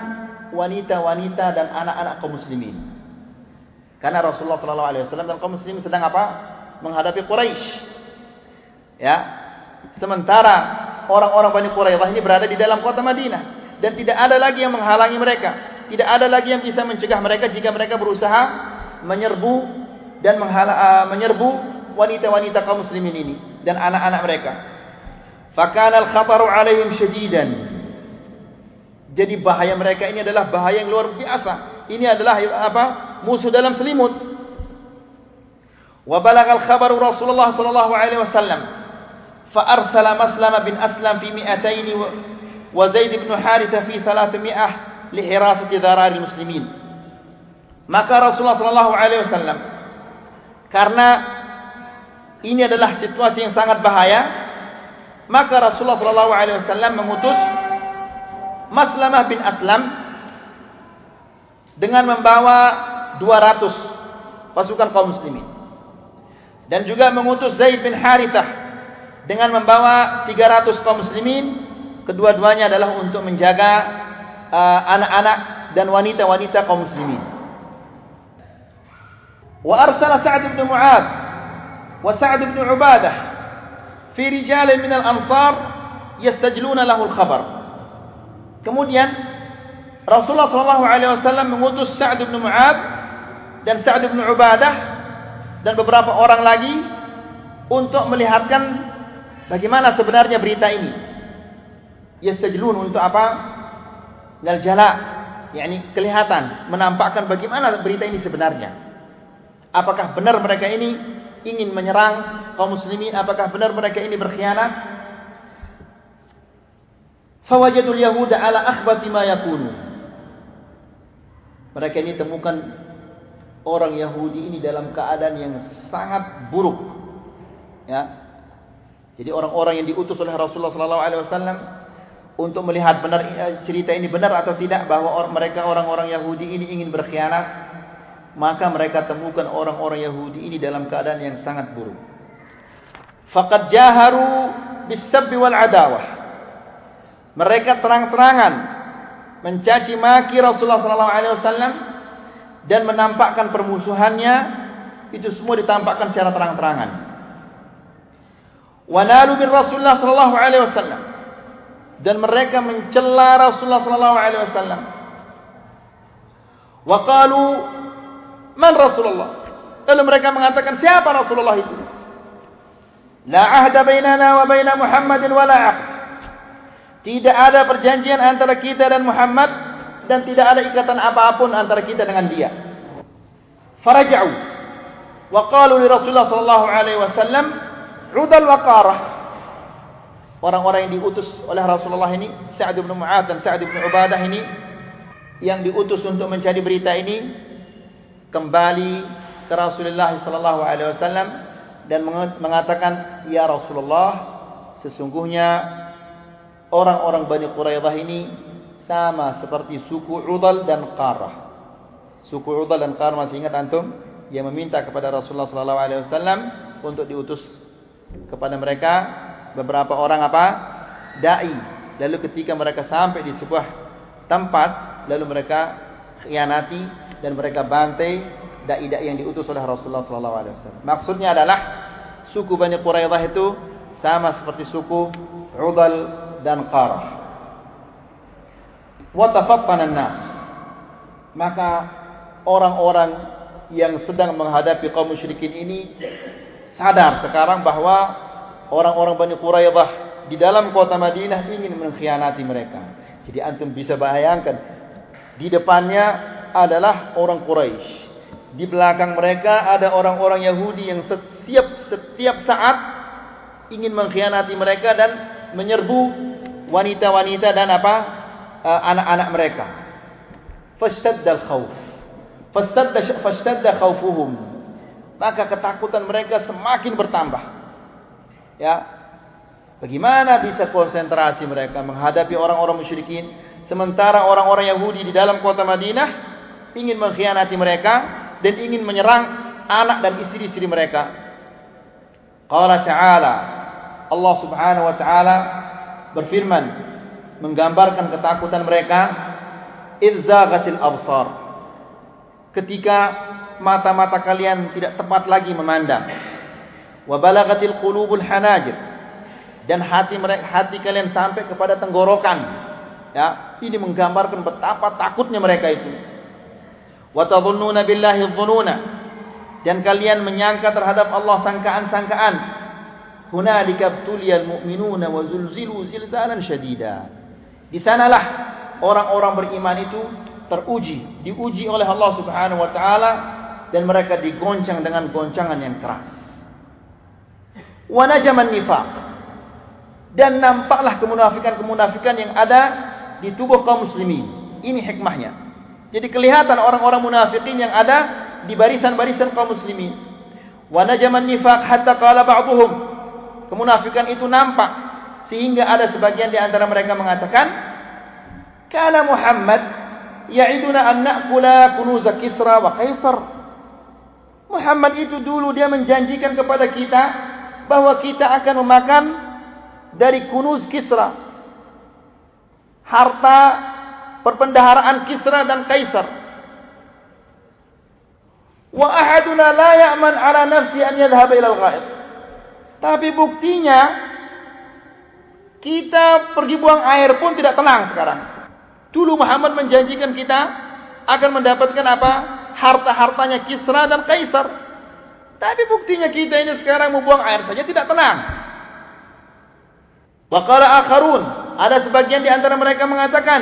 wanita-wanita dan anak-anak kaum muslimin. Karena Rasulullah sallallahu alaihi wasallam dan kaum muslimin sedang apa? Menghadapi Quraisy. Ya, sementara orang-orang Bani Qurayzah ini berada di dalam kota Madinah dan tidak ada lagi yang menghalangi mereka, tidak ada lagi yang bisa mencegah mereka jika mereka berusaha menyerbu dan menyerbu wanita-wanita kaum muslimin ini dan anak-anak mereka. Fakana al-khataru 'alaihim syadidan. Jadi bahaya mereka ini adalah bahaya yang luar biasa. Ini adalah apa? Musuh dalam selimut. Wa balagha al-khabaru Rasulullah sallallahu alaihi wasallam. فأرسل مسلم بن أسلم في 200 وزيد بن حارثة في 300 لحراسة ذرار المسلمين. Maka Rasulullah SAW, karena ini adalah situasi yang sangat bahaya, maka Rasulullah SAW mengutus Maslamah bin Aslam dengan membawa 200 pasukan kaum muslimin dan juga mengutus Zaid bin Harithah dengan membawa 300 kaum muslimin. Kedua-duanya adalah untuk menjaga anak-anak dan wanita-wanita kaum muslimin. Wa arsala Sa'ad ibn Mu'ad wa Sa'ad ibn Ubadah fi rijalin minal ansar yastajluna lahul khabar. Kemudian Rasulullah SAW mengutus Sa'ad ibn Mu'ad dan Sa'ad ibn Ubadah dan beberapa orang lagi untuk melihatkan bagaimana sebenarnya berita ini. Yastajlun untuk apa? Lal jala, yakni kelihatan, menampakkan bagaimana berita ini sebenarnya. Apakah benar mereka ini ingin menyerang kaum muslimin? Apakah benar mereka ini berkhianat? Fawajadul Yahuda ala akhbati ma yakunu. Mereka ini temukan orang Yahudi ini dalam keadaan yang sangat buruk. Ya. Jadi orang-orang yang diutus oleh Rasulullah SAW untuk melihat benar cerita ini benar atau tidak, bahwa mereka orang-orang Yahudi ini ingin berkhianat, maka mereka temukan orang-orang Yahudi ini dalam keadaan yang sangat buruk. Faqad jaharu bis-sabb wal adawah. Mereka terang-terangan mencaci maki Rasulullah SAW dan menampakkan permusuhannya. Itu semua ditampakkan secara terang-terangan. Wanalu bin Rasulullah sallallahu alaihi wasallam, dan mereka mencela Rasulullah sallallahu alaihi wasallam. Wa qalu man Rasulullah? Lalu mereka mengatakan siapa Rasulullah itu? La ahda bainana wa baina Muhammadin wala aqd. Tidak ada perjanjian antara kita dan Muhammad dan tidak ada ikatan apapun antara kita dengan dia. Faraja'u wa qalu li Rasulullah sallallahu alaihi wasallam Udal waqarah. Orang-orang yang diutus oleh Rasulullah ini, Sa'ad bin Mu'ad dan Sa'ad bin Ubadah ini, yang diutus untuk mencari berita ini, kembali ke Rasulullah sallallahu alaihi wasallam dan mengatakan, "Ya Rasulullah, sesungguhnya orang-orang Bani Qurayzah ini sama seperti suku Udal dan Qarah." Suku Udal dan Qarah, masih ingat antum, yang meminta kepada Rasulullah sallallahu alaihi wasallam untuk diutus kepada mereka beberapa orang dai. Lalu ketika mereka sampai di sebuah tempat, lalu mereka khianati dan mereka bantai dai-dai yang diutus oleh Rasulullah SAW. Maksudnya adalah suku Bani Qurayzah itu sama seperti suku Udal dan Qarah. Wa tafaqqana an-nas. Maka orang-orang yang sedang menghadapi kaum musyrikin ini sadar sekarang bahwa orang-orang Bani Qurayzah di dalam kota Madinah ingin mengkhianati mereka. Jadi antum bisa bayangkan, di depannya adalah orang Quraisy, di belakang mereka ada orang-orang Yahudi yang setiap saat ingin mengkhianati mereka dan menyerbu wanita-wanita dan anak-anak mereka. Fashtadda al-khawf. Fashtadda khawfuhum. Maka ketakutan mereka semakin bertambah. Ya. Bagaimana bisa konsentrasi mereka menghadapi orang-orang musyrikin, sementara orang-orang Yahudi di dalam kota Madinah ingin mengkhianati mereka dan ingin menyerang anak dan istri-istri mereka. Qala ta'ala. Allah Subhanahu wa ta'ala berfirman menggambarkan ketakutan mereka, izzaghatil absar, ketika mata-mata kalian tidak tepat lagi memandang, wa balagatil qulubul hanajir, dan hati kalian sampai kepada tenggorokan. Ya, ini menggambarkan betapa takutnya mereka itu. Wa tadhunnuna billahi dhununa, dan kalian menyangka terhadap Allah sangkaan-sangkaan. Hunalika ibtuliyal mu'minuna wa zulzilu zilzalan syadida. Di sanalah orang-orang beriman itu teruji, diuji oleh Allah Subhanahu wa taala dan mereka digoncang dengan goncangan yang keras. Wa najaman nifaq. Dan nampaklah kemunafikan-kemunafikan yang ada di tubuh kaum muslimin. Ini hikmahnya. Jadi kelihatan orang-orang munafikin yang ada di barisan-barisan kaum muslimin. Wa najaman nifaq hatta qala ba'dhum. Kemunafikan itu nampak sehingga ada sebagian di antara mereka mengatakan, "Kana Muhammad ya'iduna an na'kula kunuz Kisra wa Qaisar." Muhammad itu dulu dia menjanjikan kepada kita bahwa kita akan memakan dari kunuz Kisra, harta perpendaharaan Kisra dan Kaisar. "Wa ahaduna la ya'man 'ala nafsi an yadhhab ila al-ghaib." Tapi buktinya kita pergi buang air pun tidak tenang sekarang. Dulu Muhammad menjanjikan kita akan mendapatkan harta-hartanya Kisra dan Kaisar. Tapi buktinya kita ini sekarang mau buang air saja tidak tenang. Wa qala akharun, ada sebagian di antara mereka mengatakan,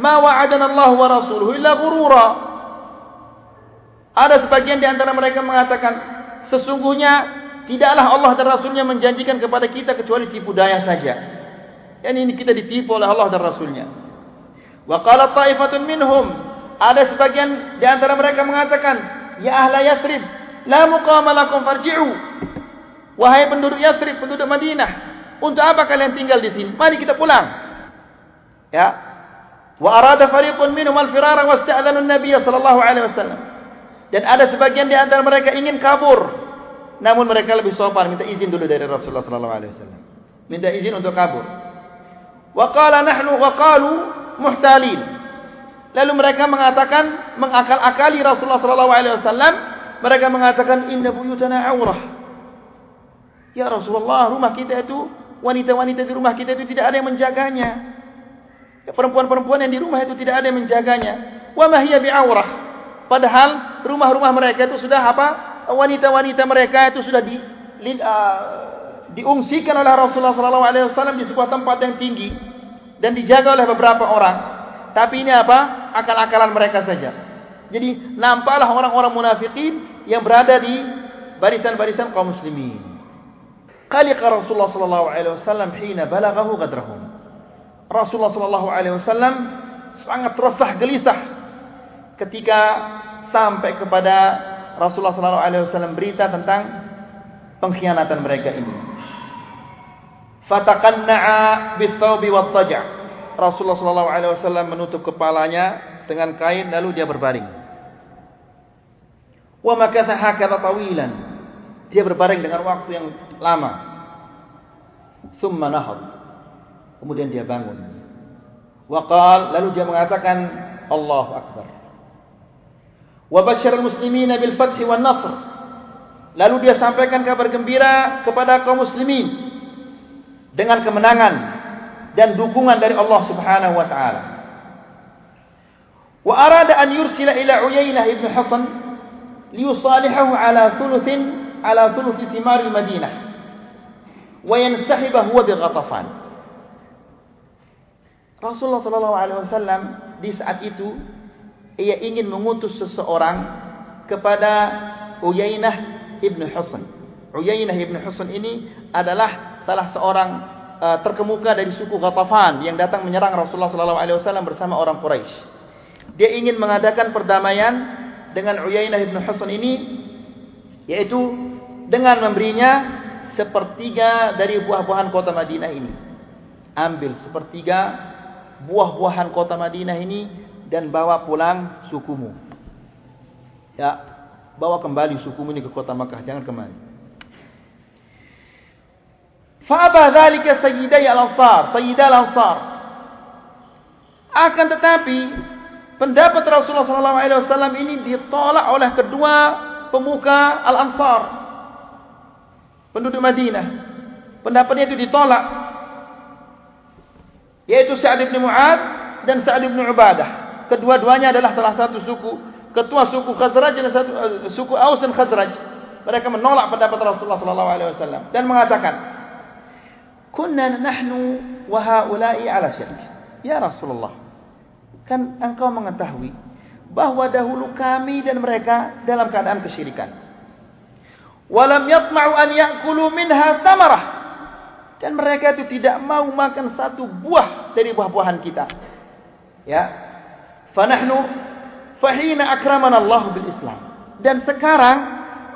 "Ma wa'adana Allah wa rasuluhu illa ghurura." Ada sebagian di antara mereka mengatakan, sesungguhnya tidaklah Allah dan Rasulnya menjanjikan kepada kita kecuali tipu daya saja. Dan ini kita ditipu oleh Allah dan Rasulnya. Wa qala ta'ifatun minhum, ada sebagian di antara mereka mengatakan, "Ya ahla Yathrib, la muqama lakum farji'u." Wahai penduduk Yathrib, penduduk Madinah, untuk apa kalian tinggal di sini? Mari kita pulang. Ya. Wa arada fariqun minhum al-firara wasta'dhanu an-nabiy sallallahu alaihi wasallam. Dan ada sebagian di antara mereka ingin kabur, namun mereka lebih sopan, minta izin dulu dari Rasulullah sallallahu alaihi wasallam. Minta izin untuk kabur. Waqala nahnu waqalu muhtalin. Lalu mereka mengatakan, mengakal-akali Rasulullah sallallahu alaihi wasallam, mereka mengatakan, "Inna buyutana aurah." Ya Rasulullah, rumah kita itu, wanita-wanita di rumah kita itu tidak ada yang menjaganya. Ya, perempuan-perempuan yang di rumah itu tidak ada yang menjaganya. Wa ma hiya biaurah. Padahal rumah-rumah mereka itu sudah wanita-wanita mereka itu sudah diungsikan oleh Rasulullah SAW di sebuah tempat yang tinggi dan dijaga oleh beberapa orang. Tapi ini akal-akalan mereka saja. Jadi nampaklah orang-orang munafikin yang berada di barisan-barisan kaum muslimin. Qaliqa Rasulullah SAW hina balaghahu qadrahum. Rasulullah SAW sangat resah gelisah ketika sampai kepada Rasulullah SAW berita tentang pengkhianatan mereka ini. Fataqanna'a bitsaubi wattaja'. Rasulullah sallallahu alaihi wasallam menutup kepalanya dengan kain lalu dia berbaring. Wa makatha hakadha tawilan. Dia berbaring dengan waktu yang lama. Thumma nahad. Kemudian dia bangun. Waqal, lalu dia mengatakan Allahu Akbar. Wa basyaril muslimina bil fathi wan nasr. Lalu dia sampaikan kabar gembira kepada kaum muslimin dengan kemenangan dan dukungan dari Allah Subhanahu wa taala. Wa arada an yursila ila Uyainah ibn Hasan liyusalihahu ala thuluth thimar al-Madinah wa yansahibahu bi Ghatafan. Rasulullah sallallahu alaihi wasallam di saat itu ia ingin mengutus seseorang kepada Uyainah ibn Hasan. Uyainah ibn Hasan ini adalah salah seorang terkemuka dari suku Ghatafan yang datang menyerang Rasulullah sallallahu alaihi wasallam bersama orang Quraisy. Dia ingin mengadakan perdamaian dengan Uyainah ibn Hasan ini, yaitu dengan memberinya sepertiga dari buah-buahan kota Madinah ini. Ambil sepertiga buah-buahan kota Madinah ini dan bawa pulang sukumu. Ya, bawa kembali sukumu ini ke kota Makkah, jangan kemari. Fa'aba dzalika sayyiday al-ansar. Akan tetapi pendapat Rasulullah SAW ini ditolak oleh kedua pemuka Al-Ansar, penduduk Madinah. Pendapatnya itu ditolak, yaitu Sa'ad ibn Mu'ad dan Sa'ad ibn Ubadah. Kedua-duanya adalah salah satu suku, ketua suku Khazraj dan suku Aus dan Khazraj. Mereka menolak pendapat Rasulullah SAW dan mengatakan, "Kunna nahnu wa haula'i ala syirik." Ya Rasulullah, kan engkau mengetahui bahwa dahulu kami dan mereka dalam keadaan kesyirikan. Walam yatma'u an ya'kulu minha thamarah. Dan mereka itu tidak mau makan satu buah dari buah-buahan kita. Ya. Fa nahnu fahina akramana Allah bil Islam. Dan sekarang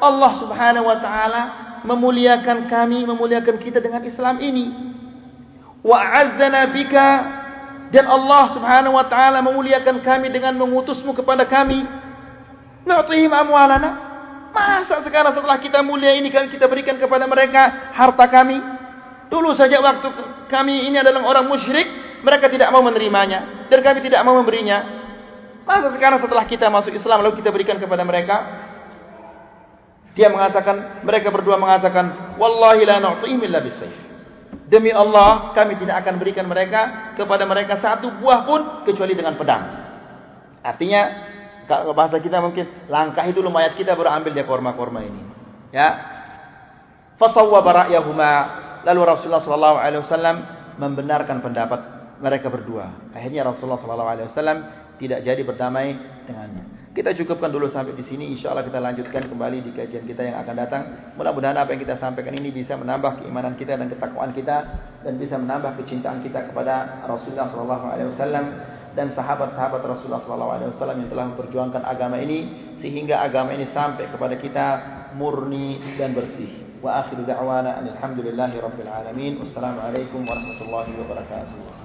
Allah Subhanahu wa taala memuliakan kami, memuliakan kita dengan Islam ini. Wa 'azzana bika. Dan Allah Subhanahu wa taala memuliakan kami dengan mengutusmu kepada kami. Nu'tihim amwalana. Masa sekarang setelah kita mulia ini kita berikan kepada mereka harta kami? Dulu saja waktu kami ini adalah orang musyrik, mereka tidak mau menerimanya dan kami tidak mau memberinya. Masa sekarang setelah kita masuk Islam lalu kita berikan kepada mereka? Dia mengatakan, mereka berdua mengatakan, "Wallahi la nu'tihim illa bisayf." Demi Allah, kami tidak akan berikan mereka kepada mereka satu buah pun kecuali dengan pedang. Artinya, kalau bahasa kita mungkin langkah itu lumayan kita baru ambil dia korma-korma ini. Ya. Fasawwaba ra'yahuma. Lalu Rasulullah sallallahu alaihi wasallam membenarkan pendapat mereka berdua. Akhirnya Rasulullah sallallahu alaihi wasallam tidak jadi berdamai dengannya. Kita cukupkan dulu sampai di sini. Insya Allah kita lanjutkan kembali di kajian kita yang akan datang. Mudah-mudahan apa yang kita sampaikan ini bisa menambah keimanan kita dan ketakwaan kita, dan bisa menambah kecintaan kita kepada Rasulullah SAW dan sahabat-sahabat Rasulullah SAW yang telah memperjuangkan agama ini sehingga agama ini sampai kepada kita murni dan bersih. Wa akhiru da'wana alhamdulillahi rabbil alamin. Wassalamualaikum warahmatullahi wabarakatuh.